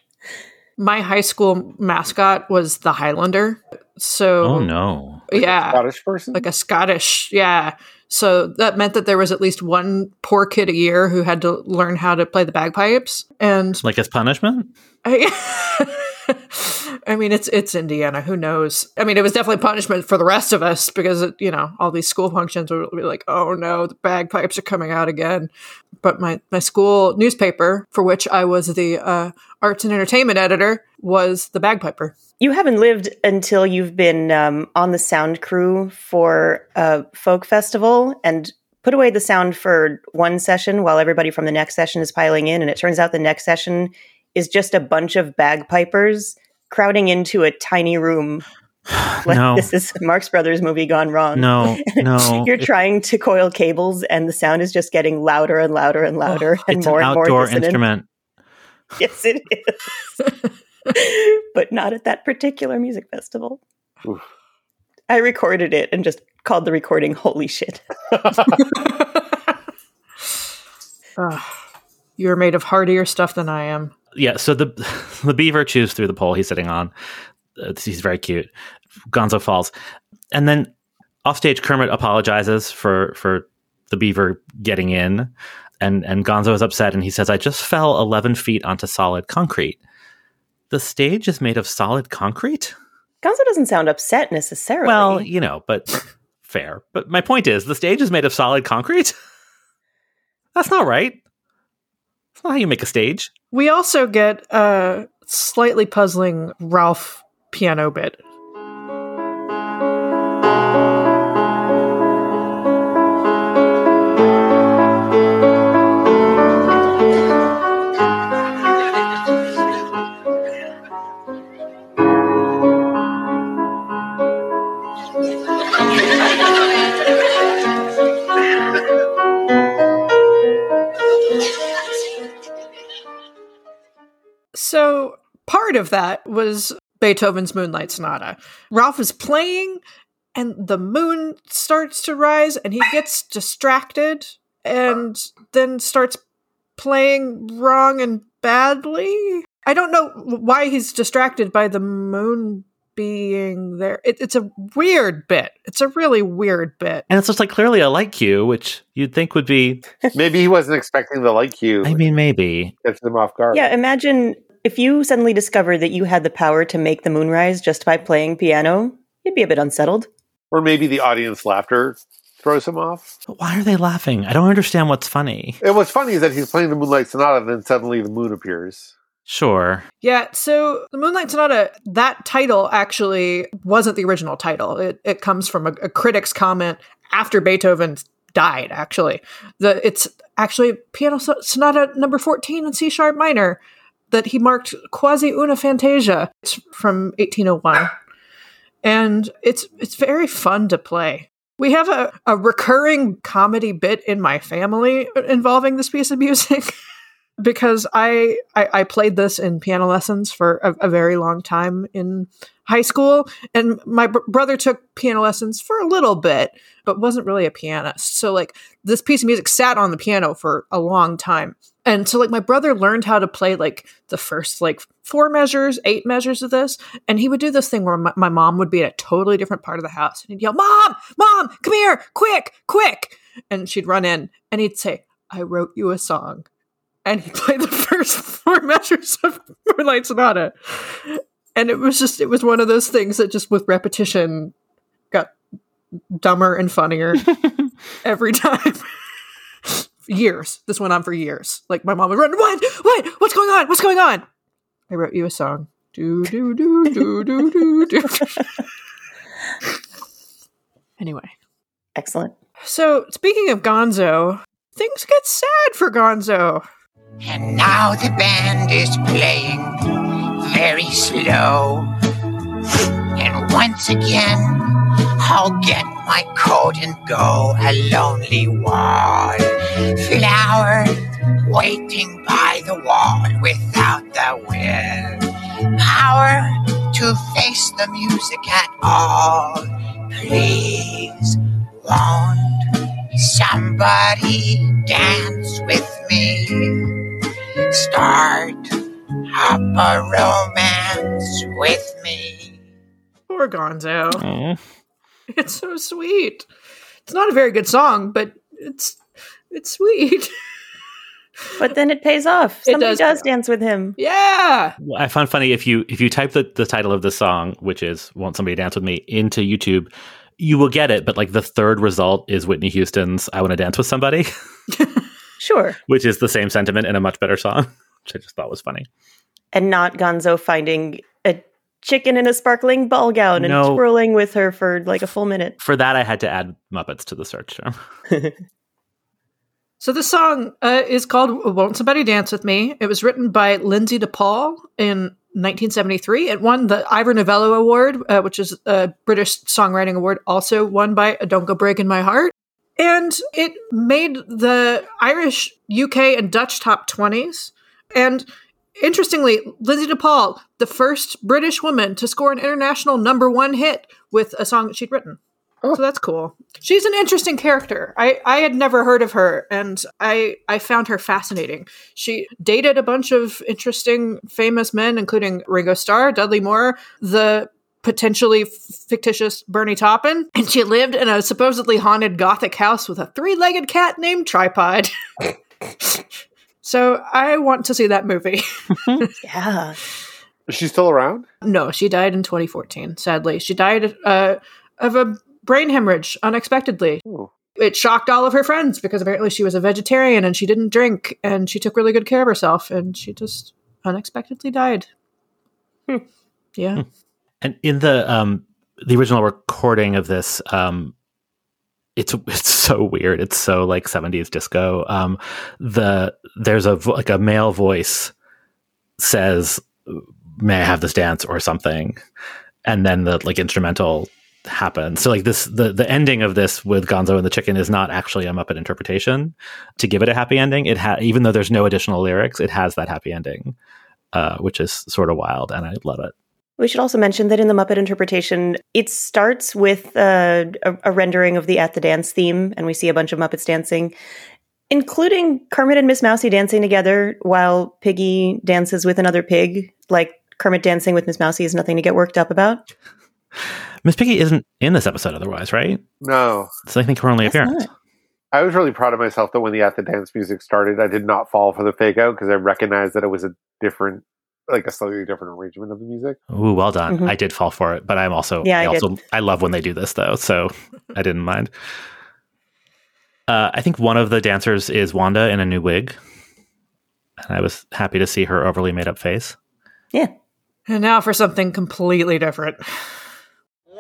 My high school mascot was the Highlander. So, oh, no. Yeah. Like a Scottish person? Like a Scottish, yeah. So that meant that there was at least one poor kid a year who had to learn how to play the bagpipes. And like as punishment? I mean, it's Indiana. Who knows? I mean, it was definitely punishment for the rest of us because, it, you know, all these school functions would be like, oh, no, the bagpipes are coming out again. But my school newspaper, for which I was the arts and entertainment editor, was the bagpiper. You haven't lived until you've been on the sound crew for a folk festival and put away the sound for one session while everybody from the next session is piling in. And it turns out the next session is just a bunch of bagpipers crowding into a tiny room. Like, no. This is Marx Brothers movie gone wrong. No. You're trying to coil cables and the sound is just getting louder and louder and louder. Oh, and it's more an outdoor and more dissonant. Instrument. Yes, it is. But not at that particular music festival. Oof. I recorded it and just called the recording "Holy Shit." You're made of hardier stuff than I am. Yeah, so the beaver chews through the pole he's sitting on. He's very cute. Gonzo falls. And then offstage, Kermit apologizes for the beaver getting in. And Gonzo is upset, and he says, "I just fell 11 feet onto solid concrete." The stage is made of solid concrete? Gonzo doesn't sound upset necessarily. Well, you know, but fair. But my point is, the stage is made of solid concrete? That's not right. That's not how you make a stage. We also get a slightly puzzling Ralph piano bit. So part of that was Beethoven's Moonlight Sonata. Ralph is playing and the moon starts to rise and he gets distracted and then starts playing wrong and badly. I don't know why he's distracted by the moon being there. It's a weird bit. It's a really weird bit. And it's just like clearly a light cue, which you'd think would be... Maybe he wasn't expecting the light cue. I mean, maybe. Catch them off guard. Yeah, imagine... If you suddenly discovered that you had the power to make the moon rise just by playing piano, you'd be a bit unsettled. Or maybe the audience laughter throws him off. But why are they laughing? I don't understand what's funny. And what's funny is that he's playing the Moonlight Sonata and then suddenly the moon appears. Sure. Yeah, so the Moonlight Sonata, that title actually wasn't the original title. It comes from a critic's comment after Beethoven died, actually. It's actually Piano Sonata number 14 in C-sharp minor. That he marked quasi una fantasia. It's from 1801. And it's very fun to play. We have a recurring comedy bit in my family involving this piece of music. Because I played this in piano lessons for a very long time in high school. And my brother took piano lessons for a little bit, but wasn't really a pianist. So like this piece of music sat on the piano for a long time. And so like my brother learned how to play like the first like 4 measures, 8 measures of this. And he would do this thing where my mom would be in a totally different part of the house. And he'd yell, Mom, come here, quick. And she'd run in and he'd say, "I wrote you a song." And he'd play the first 4 measures of Moonlight Sonata. And it was one of those things that just with repetition got dumber and funnier every time. Years. This went on for years. Like my mom would run, What? What's going on? I wrote you a song. Do do do do do do do. Anyway. Excellent. So speaking of Gonzo, things get sad for Gonzo. And now the band is playing very slow. And once again, I'll get my coat and go a lonely wall. Flower waiting by the wall without the will. Power to face the music at all. Please won't somebody dance with me? Start up a romance with me. Poor Gonzo. Aww. It's so sweet. It's not a very good song, but it's sweet. But then it pays off. Somebody does dance with him. Yeah. Well, I found funny if you type the title of the song, which is "Won't Somebody Dance with Me," into YouTube, you will get it. But like the third result is Whitney Houston's "I Want to Dance with Somebody." Sure. Which is the same sentiment in a much better song, which I just thought was funny. And not Gonzo finding a chicken in a sparkling ball gown and twirling with her for like a full minute. For that, I had to add Muppets to the search term. So this song is called Won't Somebody Dance With Me. It was written by Lindsay DePaul in 1973. It won the Ivor Novello Award, which is a British songwriting award, also won by Don't Go Breaking My Heart. And it made the Irish, UK, and Dutch top 20s. And interestingly, Lindsay DePaul, the first British woman to score an international number one hit with a song that she'd written. So that's cool. She's an interesting character. I had never heard of her, and I found her fascinating. She dated a bunch of interesting, famous men, including Ringo Starr, Dudley Moore, the potentially fictitious Bernie Taupin, and she lived in a supposedly haunted Gothic house with a three-legged cat named Tripod. So I want to see that movie. Yeah. Is she still around? No, she died in 2014, sadly. She died of a brain hemorrhage unexpectedly. Ooh. It shocked all of her friends because apparently she was a vegetarian and she didn't drink and she took really good care of herself and she just unexpectedly died. Yeah. And in the original recording of this, it's so weird. It's so like 70s disco. There's a male voice says, "May I have this dance?" or something, and then the like instrumental happens. So like this, the ending of this with Gonzo and the Chicken is not actually a Muppet interpretation to give it a happy ending. Even though there's no additional lyrics, it has that happy ending, which is sort of wild, and I love it. We should also mention that in the Muppet interpretation, it starts with a rendering of the At the Dance theme, and we see a bunch of Muppets dancing, including Kermit and Miss Mousie dancing together while Piggy dances with another pig. Like, Kermit dancing with Miss Mousie is nothing to get worked up about. Miss Piggy isn't in this episode otherwise, right? No. So I think her only appearance. Not. I was really proud of myself that when the At the Dance music started, I did not fall for the fake out because I recognized that it was a slightly different arrangement of the music. Ooh, well done. Mm-hmm. I did fall for it, but I'm also, I love when they do this though. So I didn't mind. I think one of the dancers is Wanda in a new wig. And I was happy to see her overly made up face. Yeah. And now for something completely different.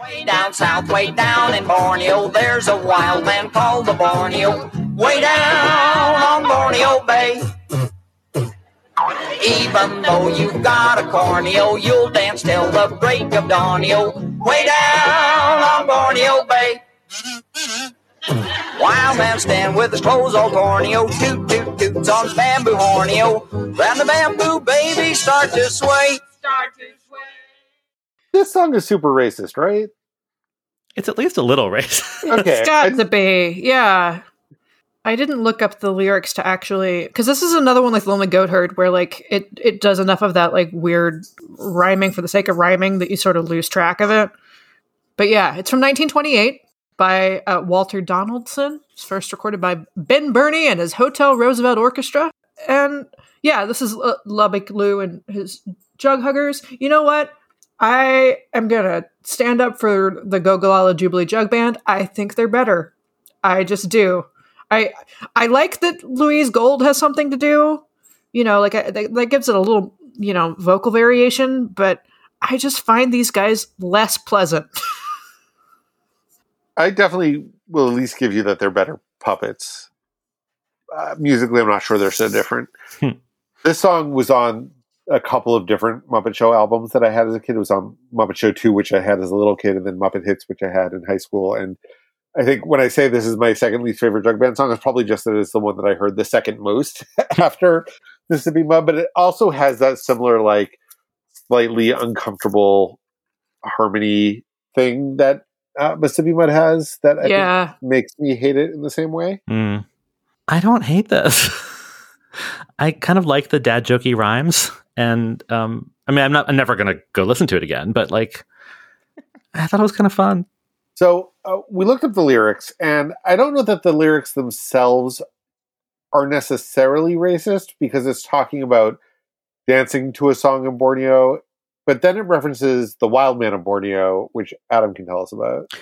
Way down south, way down in Borneo, there's a wild man called the Borneo. Way down on Borneo Bay. Even though you've got a corneo, you'll dance till the break of dawneo. Way down on Borneo Bay. Wild man stand with his clothes all corneo, toot toot toots on his bamboo horneo. Round the bamboo, baby, start to sway. This song is super racist, right? It's at least a little racist. Okay. It's got to be, yeah. I didn't look up the lyrics to actually, because this is another one like The Lonely Goat Herd where like it does enough of that like weird rhyming for the sake of rhyming that you sort of lose track of it. But yeah, it's from 1928 by Walter Donaldson. It's first recorded by Ben Burney and his Hotel Roosevelt Orchestra. And yeah, this is Lubbock Lou and his Jug Huggers. You know what? I am going to stand up for the Gogolala Jubilee Jug Band. I think they're better. I just do. I like that Louise Gold has something to do, you know, like that gives it a little, you know, vocal variation, but I just find these guys less pleasant. I definitely will at least give you that they're better puppets. Musically, I'm not sure they're so different. This song was on a couple of different Muppet Show albums that I had as a kid. It was on Muppet Show 2, which I had as a little kid, and then Muppet Hits, which I had in high school, and I think when I say this is my second least favorite jug band song, it's probably just that it's the one that I heard the second most after Mississippi Mud, but it also has that similar, like, slightly uncomfortable harmony thing that Mississippi Mud has that I think makes me hate it in the same way. Mm. I don't hate this. I kind of like the dad jokey rhymes, and I mean, I'm never going to go listen to it again, but, like, I thought it was kind of fun. So we looked up the lyrics, and I don't know that the lyrics themselves are necessarily racist because it's talking about dancing to a song in Borneo, but then it references the wild man of Borneo, which Adam can tell us about.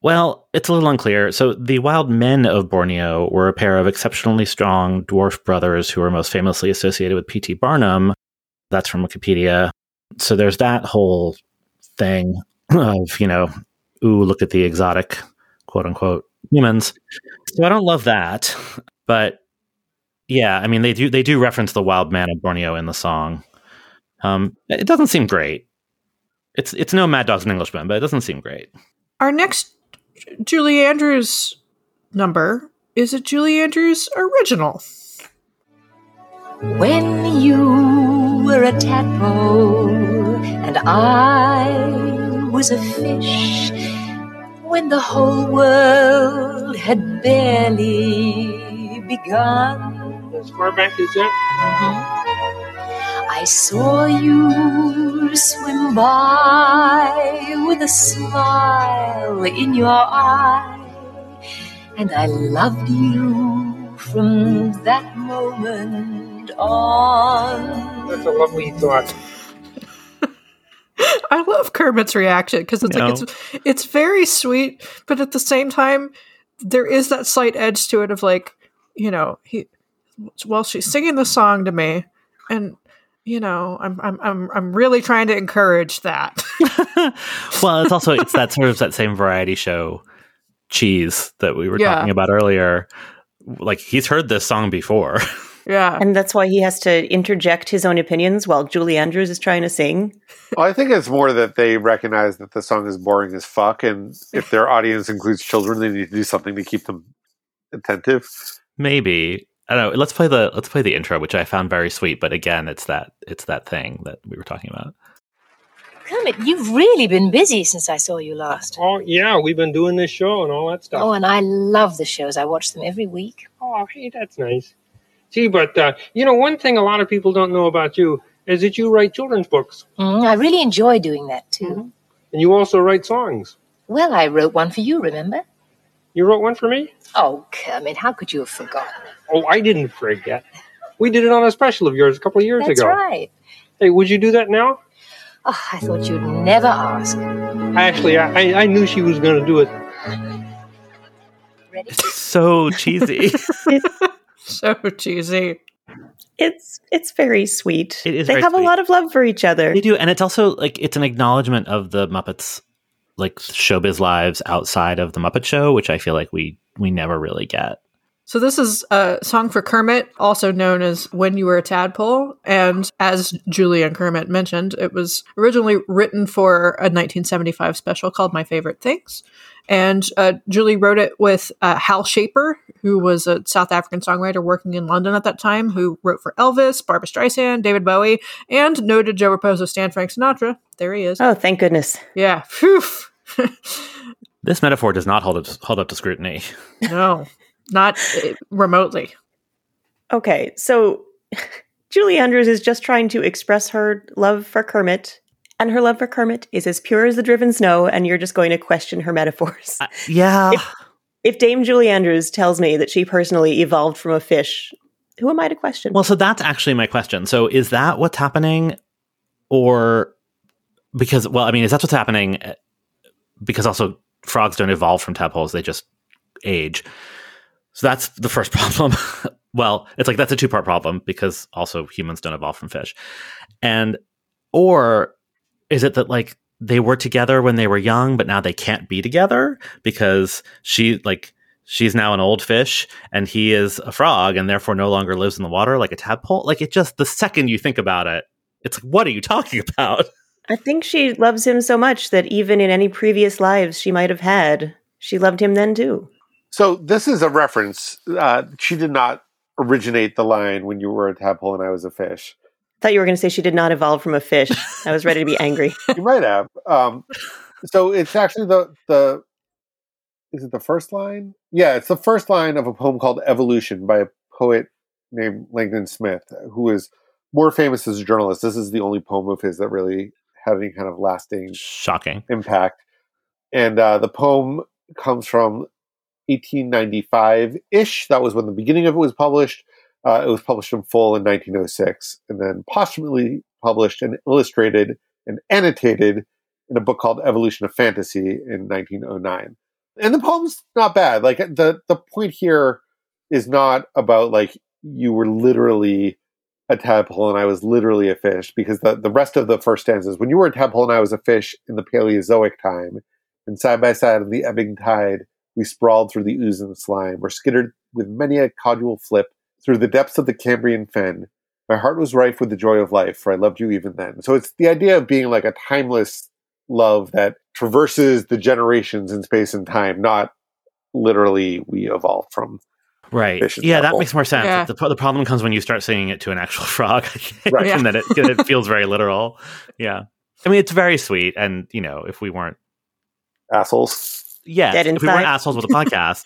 Well, it's a little unclear. So the wild men of Borneo were a pair of exceptionally strong dwarf brothers who were most famously associated with P.T. Barnum. That's from Wikipedia. So there's that whole thing of, you know, ooh, look at the exotic, quote unquote, humans. So I don't love that, but Yeah, I mean, they do reference the wild man of Borneo in the song. It doesn't seem great. It's no Mad Dogs and Englishmen, but it doesn't seem great. Our next Julie Andrews number is a Julie Andrews original. When you were a tadpole and I was a fish, when the whole world had barely begun, as far back as that. I saw you swim by with a smile in your eye, and I loved you from that moment on. That's a lovely thought. I love Kermit's reaction because it's like it's very sweet, but at the same time, there is that slight edge to it of like, you know, she's singing the song to me, and you know, I'm really trying to encourage that. Well, it's that sort of that same variety show cheese that we were talking about earlier. Like, he's heard this song before. Yeah. And that's why he has to interject his own opinions while Julie Andrews is trying to sing. Well, I think it's more that they recognize that the song is boring as fuck. And if their audience includes children, they need to do something to keep them attentive. Maybe. I don't know. Let's play the intro, which I found very sweet. But again, it's that thing that we were talking about. Kermit, you've really been busy since I saw you last. Oh, yeah. We've been doing this show and all that stuff. Oh, and I love the shows. I watch them every week. Oh, hey, that's nice. Gee, but, you know, one thing a lot of people don't know about you is that you write children's books. Mm, I really enjoy doing that, too. Mm-hmm. And you also write songs. Well, I wrote one for you, remember? You wrote one for me? Oh, Kermit, how could you have forgotten? Oh, I didn't forget. We did it on a special of yours a couple of years ago. That's right. Hey, would you do that now? Oh, I thought you'd never ask. Actually, I knew she was going to do it. Ready? It's so cheesy. So cheesy. It's very sweet. It is. They have a lot of love for each other. They do, and it's also like it's an acknowledgement of the Muppets, like showbiz lives outside of the Muppet Show, which I feel like we never really get. So this is a song for Kermit, also known as When You Were a Tadpole. And as Julie and Kermit mentioned, it was originally written for a 1975 special called My Favorite Things. And Julie wrote it with Hal Shaper, who was a South African songwriter working in London at that time, who wrote for Elvis, Barbra Streisand, David Bowie, and noted Joe Raposo, Stan Frank Sinatra. There he is. Oh, thank goodness. Yeah. Phew. This metaphor does not hold up to scrutiny. No. Not remotely. Okay, so Julie Andrews is just trying to express her love for Kermit, and her love for Kermit is as pure as the driven snow, and you're just going to question her metaphors. Yeah. If Dame Julie Andrews tells me that she personally evolved from a fish, who am I to question? Well, so that's actually my question. So is that what's happening? Or because, well, I mean, is that what's happening? Because also frogs don't evolve from tadpoles, they just age. So that's the first problem. Well, it's like that's a two-part problem because also humans don't evolve from fish. And or is it that like they were together when they were young, but now they can't be together because she's now an old fish and he is a frog and therefore no longer lives in the water like a tadpole? Like, it just, the second you think about it, it's like, what are you talking about? I think she loves him so much that even in any previous lives she might have had, she loved him then too. So this is a reference. She did not originate the line, when you were a tadpole and I was a fish. I thought you were going to say she did not evolve from a fish. I was ready to be angry. You might have. So it's actually the is it the first line? Yeah, it's the first line of a poem called Evolution by a poet named Langdon Smith, who is more famous as a journalist. This is the only poem of his that really had any kind of lasting shocking impact. And the poem comes from 1895-ish. That was when the beginning of it was published. It was published in full in 1906, and then posthumously published and illustrated and annotated in a book called Evolution of Fantasy in 1909. And the poem's not bad. Like, the point here is not about like you were literally a tadpole and I was literally a fish, because the rest of the first stanza is, when you were a tadpole and I was a fish in the Paleozoic time, and side by side in the ebbing tide, we sprawled through the ooze and the slime, or skittered with many a caudal flip, Through the depths of the Cambrian fen, my heart was rife with the joy of life, for I loved you even then. So it's the idea of being like a timeless love that traverses the generations in space and time, not literally we evolve from. Right. Yeah, level. That makes more sense. Yeah. The problem comes when you start singing it to an actual frog, right. Yeah. And that it feels very literal. Yeah. I mean, it's very sweet. And, you know, if we weren't assholes. Yeah. If we weren't assholes with a podcast,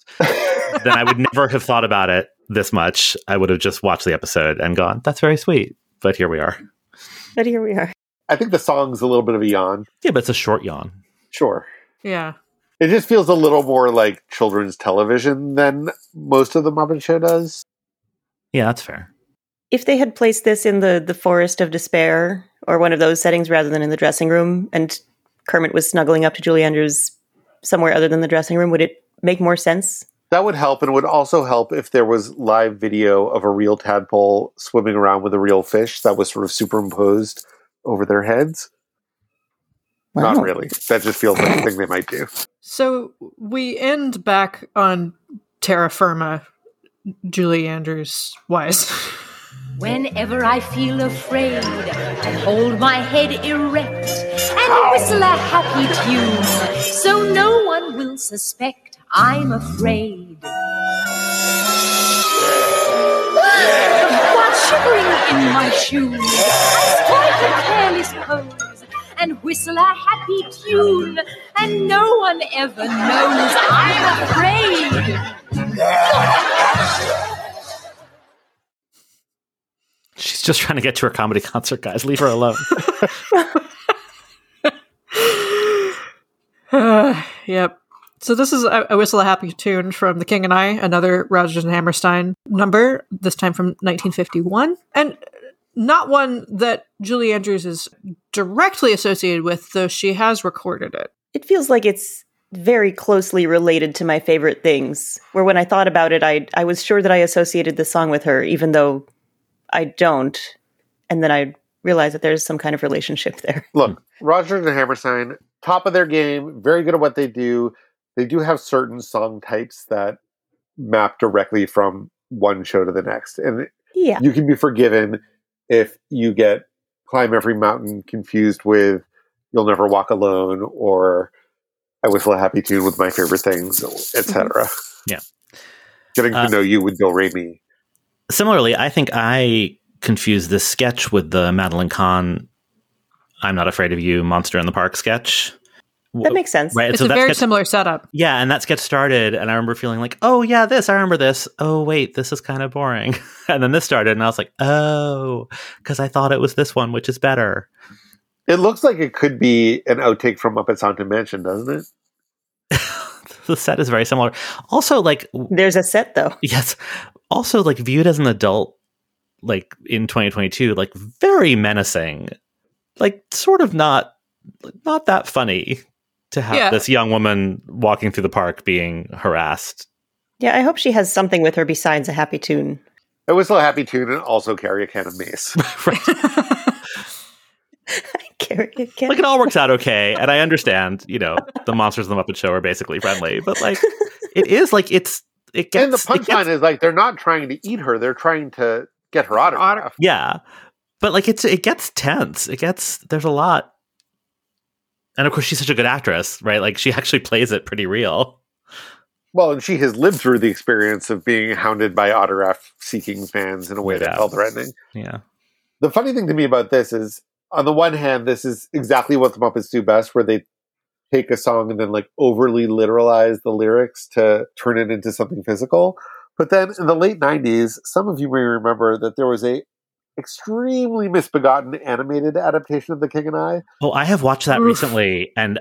then I would never have thought about it this much. I would have just watched the episode and gone, that's very sweet. But here we are. I think the song's a little bit of a yawn. Yeah, but it's a short yawn. Sure. Yeah. It just feels a little more like children's television than most of the Muppet Show does. Yeah, that's fair. If they had placed this in the Forest of Despair or one of those settings rather than in the dressing room, and Kermit was snuggling up to Julie Andrews somewhere other than the dressing room, would it make more sense? That would help, and it would also help if there was live video of a real tadpole swimming around with a real fish that was sort of superimposed over their heads. Wow. Not really. That just feels like a thing they might do. So we end back on terra firma, Julie Andrews wise. Whenever I feel afraid, I hold my head erect and whistle a happy tune, so no one will suspect I'm afraid. While shivering in my shoes, I strike a careless pose and whistle a happy tune, and no one ever knows I'm afraid. She's just trying to get to her comedy concert, guys. Leave her alone. Yep. So this is a whistle a happy tune from The King and I, another Rodgers and Hammerstein number, this time from 1951. And not one that Julie Andrews is directly associated with, though she has recorded it. It feels like it's very closely related to My Favorite Things, where when I thought about it, I was sure that I associated the song with her, even though I don't. And then I realized that there's some kind of relationship there. Look, Rodgers and Hammerstein, top of their game, very good at what they do. They do have certain song types that map directly from one show to the next. And yeah, you can be forgiven if you get Climb Every Mountain confused with You'll Never Walk Alone or I Whistle a Happy Tune with My Favorite Things, etc. Yeah. Getting to Know You with Do Re Mi. Similarly, I think I confused this sketch with the Madeline Kahn I'm Not Afraid of You, Monster in the Park sketch. That makes sense. Right? It's so a very similar setup. Yeah, and that sketch started, and I remember feeling like, oh, yeah, I remember this. Oh, wait, this is kind of boring. And then this started, and I was like, oh, because I thought it was this one, which is better. It looks like it could be an outtake from Muppets Haunted Mansion, doesn't it? The set is very similar. Also, like... There's a set, though. Yes. Also, like, viewed as an adult, like, in 2022, like, very menacing. Like, sort of not that funny to have this young woman walking through the park being harassed. Yeah, I hope she has something with her besides a happy tune. I whistle a happy tune and also carry a can of mace. Right. Like, it all works out okay, and I understand, you know, the monsters in the Muppet Show are basically friendly, but, like, it is, like, it gets... And the punchline is, like, they're not trying to eat her, they're trying to get her autograph. Yeah. But, like, it gets tense. There's a lot. And of course, she's such a good actress, right? Like, she actually plays it pretty real. Well, and she has lived through the experience of being hounded by autograph-seeking fans in a way that felt threatening. Yeah. The funny thing to me about this is, on the one hand, this is exactly what the Muppets do best, where they take a song and then, like, overly literalize the lyrics to turn it into something physical. But then in the late 90s, some of you may remember that there was a extremely misbegotten animated adaptation of The King and I. Oh, I have watched that recently, and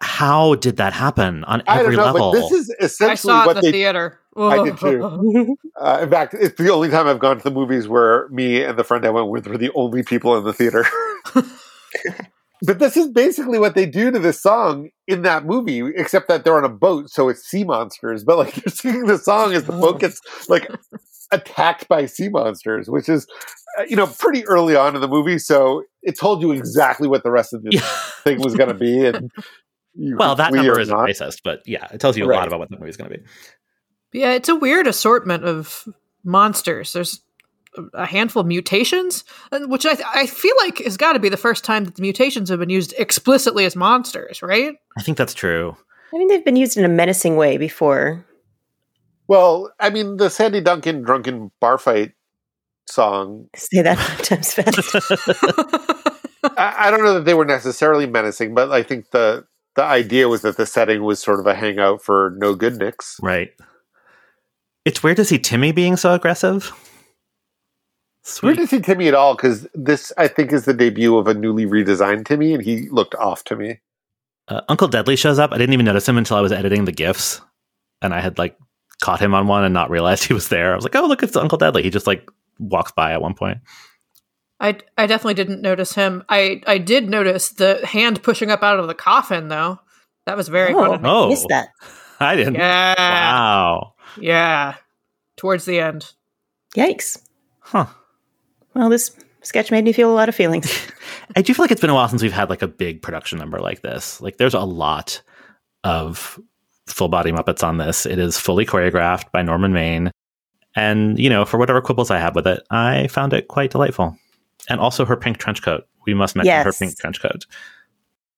how did that happen on every level? But this is essentially I saw it in the theater. I did too. In fact, it's the only time I've gone to the movies where me and the friend I went with were the only people in the theater. But this is basically what they do to this song in that movie, except that they're on a boat, so it's sea monsters. But, like, they're singing the song as the boat gets, like, attacked by sea monsters, which is, you know, pretty early on in the movie, so it told you exactly what the rest of the thing was going to be. And well, that number isn't racist, but yeah, it tells you a lot about what the movie's going to be. Yeah, it's a weird assortment of monsters. There's a handful of mutations, which I feel like has got to be the first time that the mutations have been used explicitly as monsters, right? I think that's true. I mean, they've been used in a menacing way before. Well, I mean, the Sandy Duncan drunken bar fight song. Say that 5 times fast. I don't know that they were necessarily menacing, but I think the idea was that the setting was sort of a hangout for no good nicks. Right. It's weird to see Timmy being so aggressive. It's weird to see Timmy at all, because this, I think, is the debut of a newly redesigned Timmy, and he looked off to me. Uncle Dudley shows up. I didn't even notice him until I was editing the GIFs, and I had caught him on one and not realized he was there. I was like, oh, look, it's Uncle Dudley. He just walks by at one point. I definitely didn't notice him. I did notice the hand pushing up out of the coffin, though. That was very fun. Oh, I missed that. I didn't. Yeah. Wow. Yeah. Towards the end. Yikes. Huh. Well, this sketch made me feel a lot of feelings. I do feel like it's been a while since we've had a big production number like this. There's a lot of full body Muppets on this. It is fully choreographed by Norman Maine. And, for whatever quibbles I have with it, I found it quite delightful. And also her pink trench coat. We must mention her pink trench coat.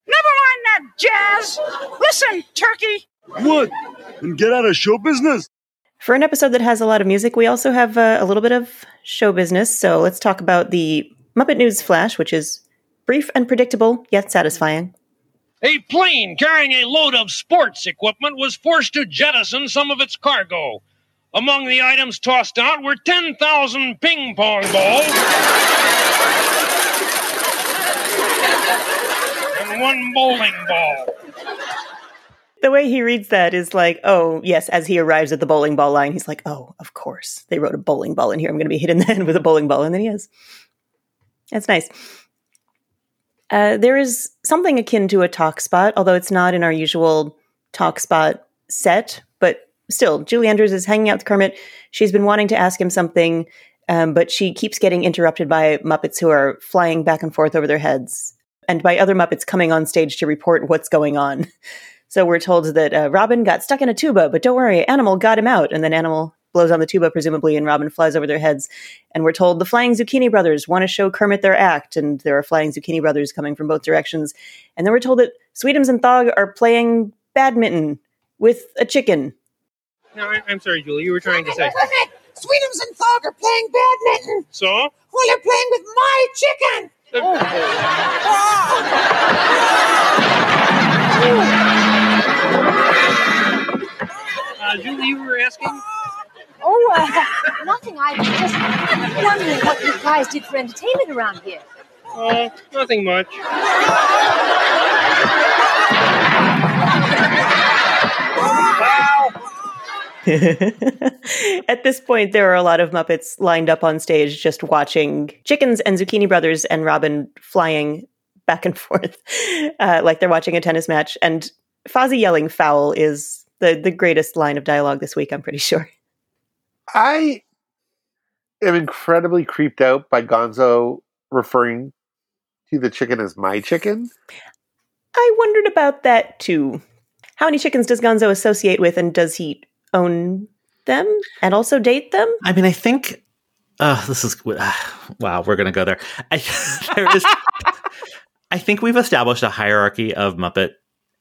Never mind that jazz. Listen, turkey. What? And get out of show business? For an episode that has a lot of music, we also have a little bit of show business. So let's talk about the Muppet News Flash, which is brief and predictable, yet satisfying. A plane carrying a load of sports equipment was forced to jettison some of its cargo. Among the items tossed out were 10,000 ping pong balls and 1 bowling ball. The way he reads that is oh, yes, as he arrives at the bowling ball line, he's like, oh, of course, they wrote a bowling ball in here. I'm going to be hit in the head with a bowling ball. And then he is. That's nice. There is something akin to a talk spot, although it's not in our usual talk spot set, but still, Julie Andrews is hanging out with Kermit. She's been wanting to ask him something, but she keeps getting interrupted by Muppets who are flying back and forth over their heads and by other Muppets coming on stage to report what's going on. So we're told that Robin got stuck in a tuba, but don't worry, Animal got him out. And then Animal blows on the tuba, presumably, and Robin flies over their heads. And we're told the Flying Zucchini Brothers want to show Kermit their act, and there are Flying Zucchini Brothers coming from both directions. And then we're told that Sweetums and Thog are playing badminton with a chicken. No, I'm sorry, Julie. You were trying to say. Sweetums and Thog are playing badminton. So? Well, they're playing with my chicken. Julie, you were asking? Nothing. I was just wondering what you guys did for entertainment around here. Oh, nothing much. Wow. At this point, there are a lot of Muppets lined up on stage just watching Chickens and Zucchini Brothers and Robin flying back and forth like they're watching a tennis match. And Fozzie yelling foul is the greatest line of dialogue this week, I'm pretty sure. I am incredibly creeped out by Gonzo referring to the chicken as my chicken. I wondered about that, too. How many chickens does Gonzo associate with, and does he own them and also date them? I mean, I think this is wow. We're gonna go there. I think we've established a hierarchy of Muppet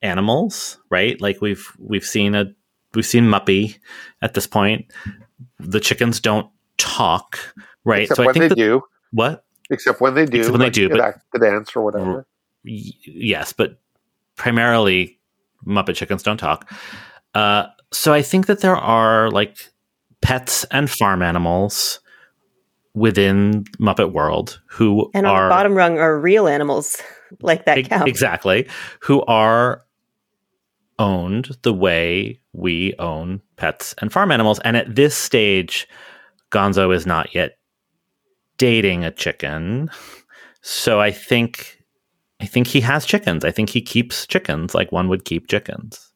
animals, right? We've seen Muppy at this point. The chickens don't talk, right? Except so when I think they do. What? Except when they do. Except when they do. The dance or whatever. Yes, but primarily Muppet chickens don't talk. So I think that there are pets and farm animals within Muppet World who are... And on the bottom rung are real animals like that cow. Exactly. Who are owned the way we own pets and farm animals. And at this stage, Gonzo is not yet dating a chicken. So I think he has chickens. I think he keeps chickens like one would keep chickens.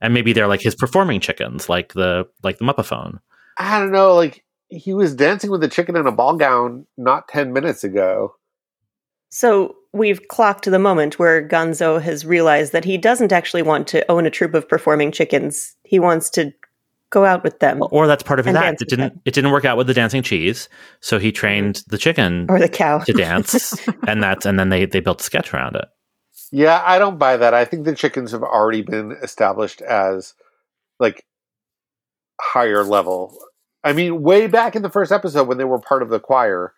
And maybe they're his performing chickens, like the Muppaphone. I don't know. He was dancing with a chicken in a ball gown not 10 minutes ago. So we've clocked the moment where Gonzo has realized that he doesn't actually want to own a troop of performing chickens. He wants to go out with them. Or that's part of his act. It didn't work out with the dancing cheese, so he trained the chicken or the cow to dance, and then they built a sketch around it. Yeah, I don't buy that. I think the chickens have already been established as like higher level. I mean, way back in the first episode when they were part of the choir,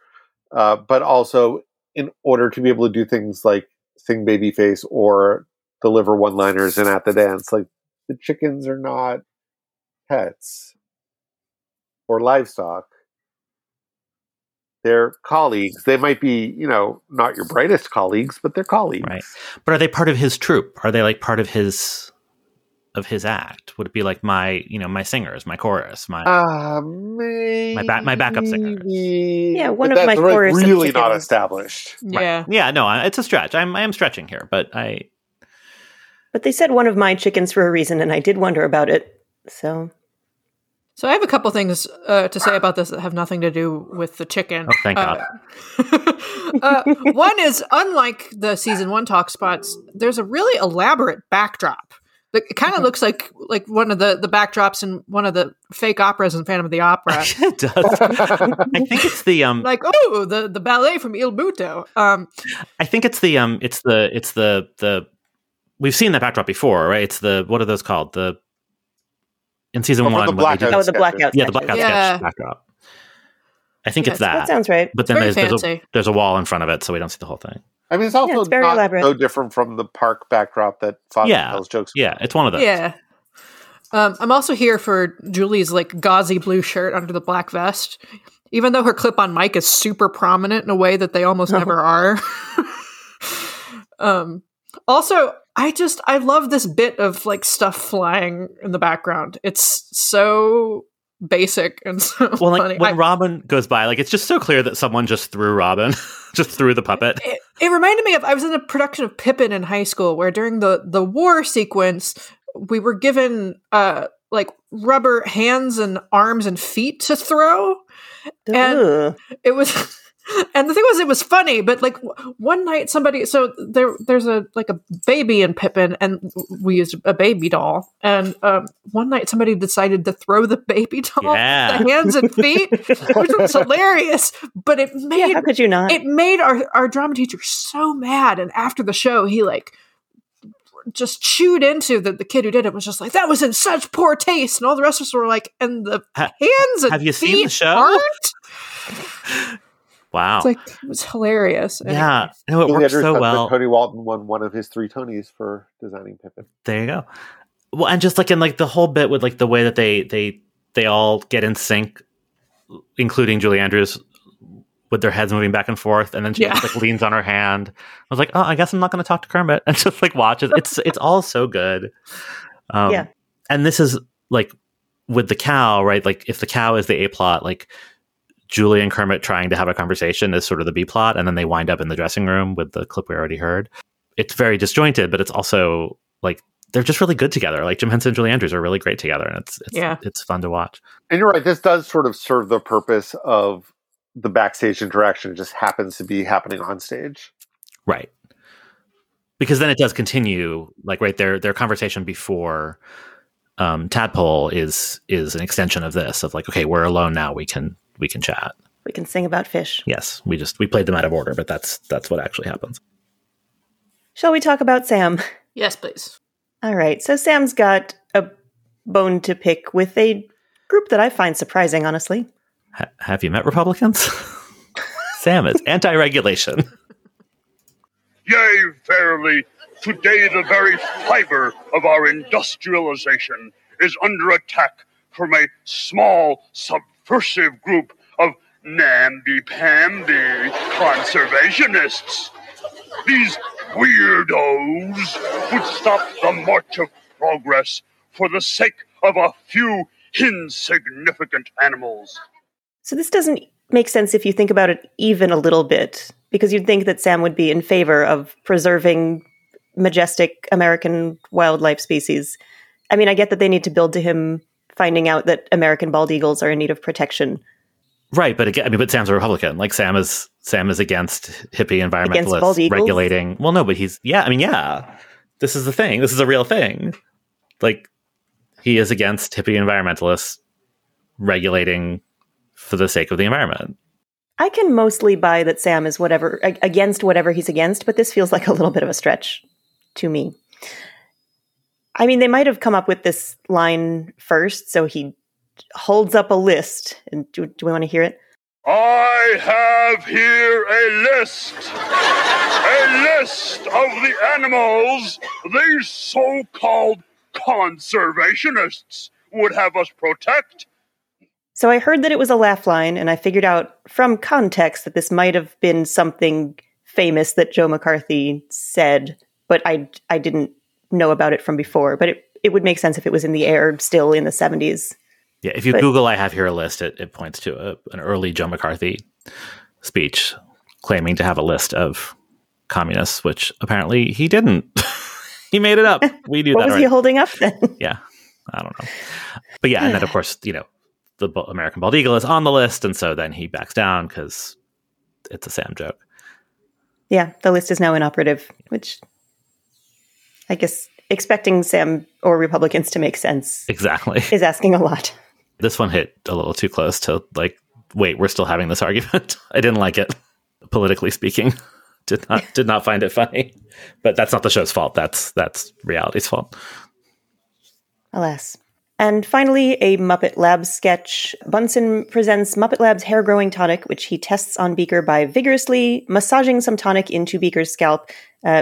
but also in order to be able to do things like sing Babyface or deliver one-liners and at the dance, like the chickens are not pets or livestock. They're colleagues. They might be, not your brightest colleagues, but they're colleagues. Right. But are they part of his troupe? Are they like part of his act? Would it be like my singers, my chorus, my backup singers? Yeah, one of my chorus. That's really not established. Yeah. Right. Yeah, no, it's a stretch. I am stretching here, but they said one of my chickens for a reason, and I did wonder about it. So I have a couple things to say about this that have nothing to do with the chicken. Oh, thank God. One is, unlike the season one talk spots, there's a really elaborate backdrop. It kind of looks like one of the backdrops in one of the fake operas in Phantom of the Opera. It does. I think it's the the ballet from Il Muto. I think it's the we've seen that backdrop before, right? It's the, what are those called? In season one, the blackout. Yeah, the blackout sketch backdrop. I think it's that. That sounds right. But then there's a wall in front of it, so we don't see the whole thing. I mean, it's also it's not elaborate. So different from the park backdrop that Fox tells jokes. Yeah, it's one of those. Yeah. I'm also here for Julie's gauzy blue shirt under the black vest, even though her clip-on mic is super prominent in a way that they almost never are. Also, I love this bit of stuff flying in the background. It's so basic and so funny. When Robin goes by, it's just so clear that someone just threw Robin, just threw the puppet. It reminded me of, I was in a production of Pippin in high school where during the war sequence, we were given rubber hands and arms and feet to throw. Duh. And it was... And the thing was, it was funny, but one night somebody, so there's a baby in Pippin, and we used a baby doll. And one night somebody decided to throw the baby doll, the hands and feet, which was hilarious. But it made, how could you not? It made our drama teacher so mad. And after the show, he just chewed into the kid who did it, was just that was in such poor taste. And all the rest of us were and the hands and have you feet seen the show? Aren't? Wow. It's it was hilarious. Anyway. Yeah. No, it worked so well. Tony Walton won one of his 3 Tonys for designing Pippin. There you go. Well, and just in the whole bit with the way that they all get in sync, including Julie Andrews, with their heads moving back and forth, and then she just leans on her hand. I was oh, I guess I'm not going to talk to Kermit, and just watches. It's all so good. Yeah. And this is with the cow, right? If the cow is the A plot, Julie and Kermit trying to have a conversation is sort of the B plot, and then they wind up in the dressing room with the clip we already heard. It's very disjointed, but it's also they're just really good together. Jim Henson and Julie Andrews are really great together, and it's fun to watch. And you're right, this does sort of serve the purpose of the backstage interaction. It just happens to be happening on stage, right? Because then it does continue, right there. Their conversation before Tadpole is an extension of this. Of okay, we're alone now. We can chat. We can sing about fish. Yes, we played them out of order, but that's what actually happens. Shall we talk about Sam? Yes, please. All right. So Sam's got a bone to pick with a group that I find surprising, honestly. Have you met Republicans? Sam is anti-regulation. Yea, verily, today the very fiber of our industrialization is under attack from a small subversive group of namby-pamby conservationists. These weirdos would stop the march of progress for the sake of a few insignificant animals. So this doesn't make sense if you think about it even a little bit, because you'd think that Sam would be in favor of preserving majestic American wildlife species. I mean, I get that they need to build to him finding out that American bald eagles are in need of protection. Right, but again, but Sam's a Republican. Sam is against hippie environmentalists against regulating. Well, no, but he's This is the thing. This is a real thing. He is against hippie environmentalists regulating for the sake of the environment. I can mostly buy that Sam is against whatever he's against, but this feels like a little bit of a stretch to me. I mean, they might have come up with this line first, so he holds up a list. And do we want to hear it? I have here a list of the animals these so-called conservationists would have us protect. So I heard that it was a laugh line, and I figured out from context that this might have been something famous that Joe McCarthy said, but I didn't know about it from before. But it would make sense if it was in the air still in the 70s. Yeah, if you Google I have here a list, it points to an early Joe McCarthy speech claiming to have a list of communists, which apparently he didn't. He made it up. We knew that. What was he holding up then? Yeah, I don't know. But yeah, and then of course, the American Bald Eagle is on the list, and so then he backs down because it's a Sam joke. Yeah, the list is now inoperative, which I guess expecting Sam or Republicans to make sense exactly is asking a lot. This one hit a little too close to wait, we're still having this argument. I didn't like it, politically speaking. Did not find it funny. But that's not the show's fault. That's reality's fault. Alas. And finally, a Muppet Labs sketch. Bunsen presents Muppet Labs hair-growing tonic, which he tests on Beaker by vigorously massaging some tonic into Beaker's scalp.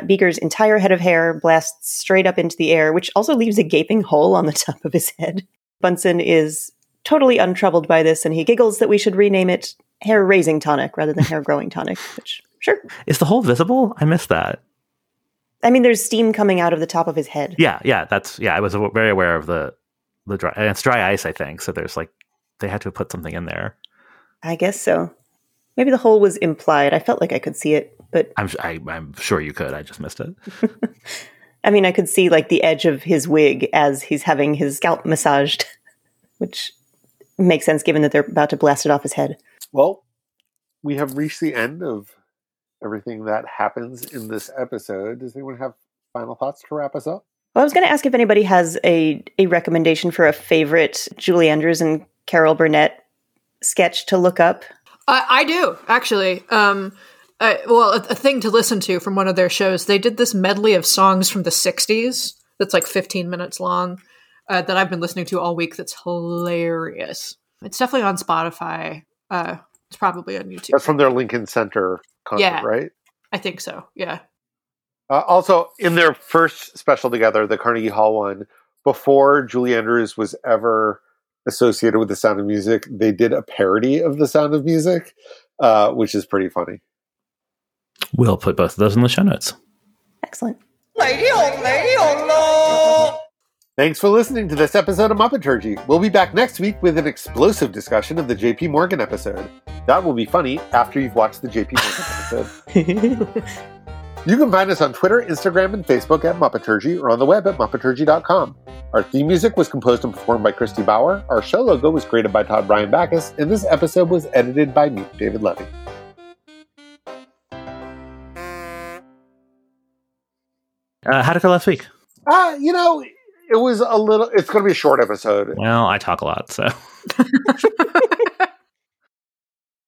Beaker's entire head of hair blasts straight up into the air, which also leaves a gaping hole on the top of his head. Bunsen is totally untroubled by this, and he giggles that we should rename it hair-raising tonic rather than hair-growing tonic, which... Sure. Is the hole visible? I missed that. I mean, there's steam coming out of the top of his head. Yeah. I was very aware of the dry. And it's dry ice, I think. So there's they had to put something in there. I guess so. Maybe the hole was implied. I felt like I could see it, but I'm sure you could. I just missed it. I mean, I could see the edge of his wig as he's having his scalp massaged, which makes sense given that they're about to blast it off his head. Well, we have reached the end of everything that happens in this episode. Does anyone have final thoughts to wrap us up? Well, I was going to ask if anybody has a recommendation for a favorite Julie Andrews and Carol Burnett sketch to look up. I do, actually. A thing to listen to from one of their shows. They did this medley of songs from the 60s that's 15 minutes long that I've been listening to all week that's hilarious. It's definitely on Spotify. It's probably on YouTube. That's from their Lincoln Center concert, right? I think so, yeah. Also, in their first special together, the Carnegie Hall one, before Julie Andrews was ever associated with The Sound of Music, they did a parody of The Sound of Music, which is pretty funny. We'll put both of those in the show notes. Excellent. Lady, oh, no. Thanks for listening to this episode of Muppeturgy. We'll be back next week with an explosive discussion of the J.P. Morgan episode. That will be funny after you've watched the J.P. Morgan episode. You can find us on Twitter, Instagram, and Facebook at Muppeturgy or on the web at Muppeturgy.com. Our theme music was composed and performed by Christy Bauer. Our show logo was created by Todd Brian Backus, and this episode was edited by me, David Levy. How did it go last week? It was a little... It's going to be a short episode. Well, I talk a lot, so...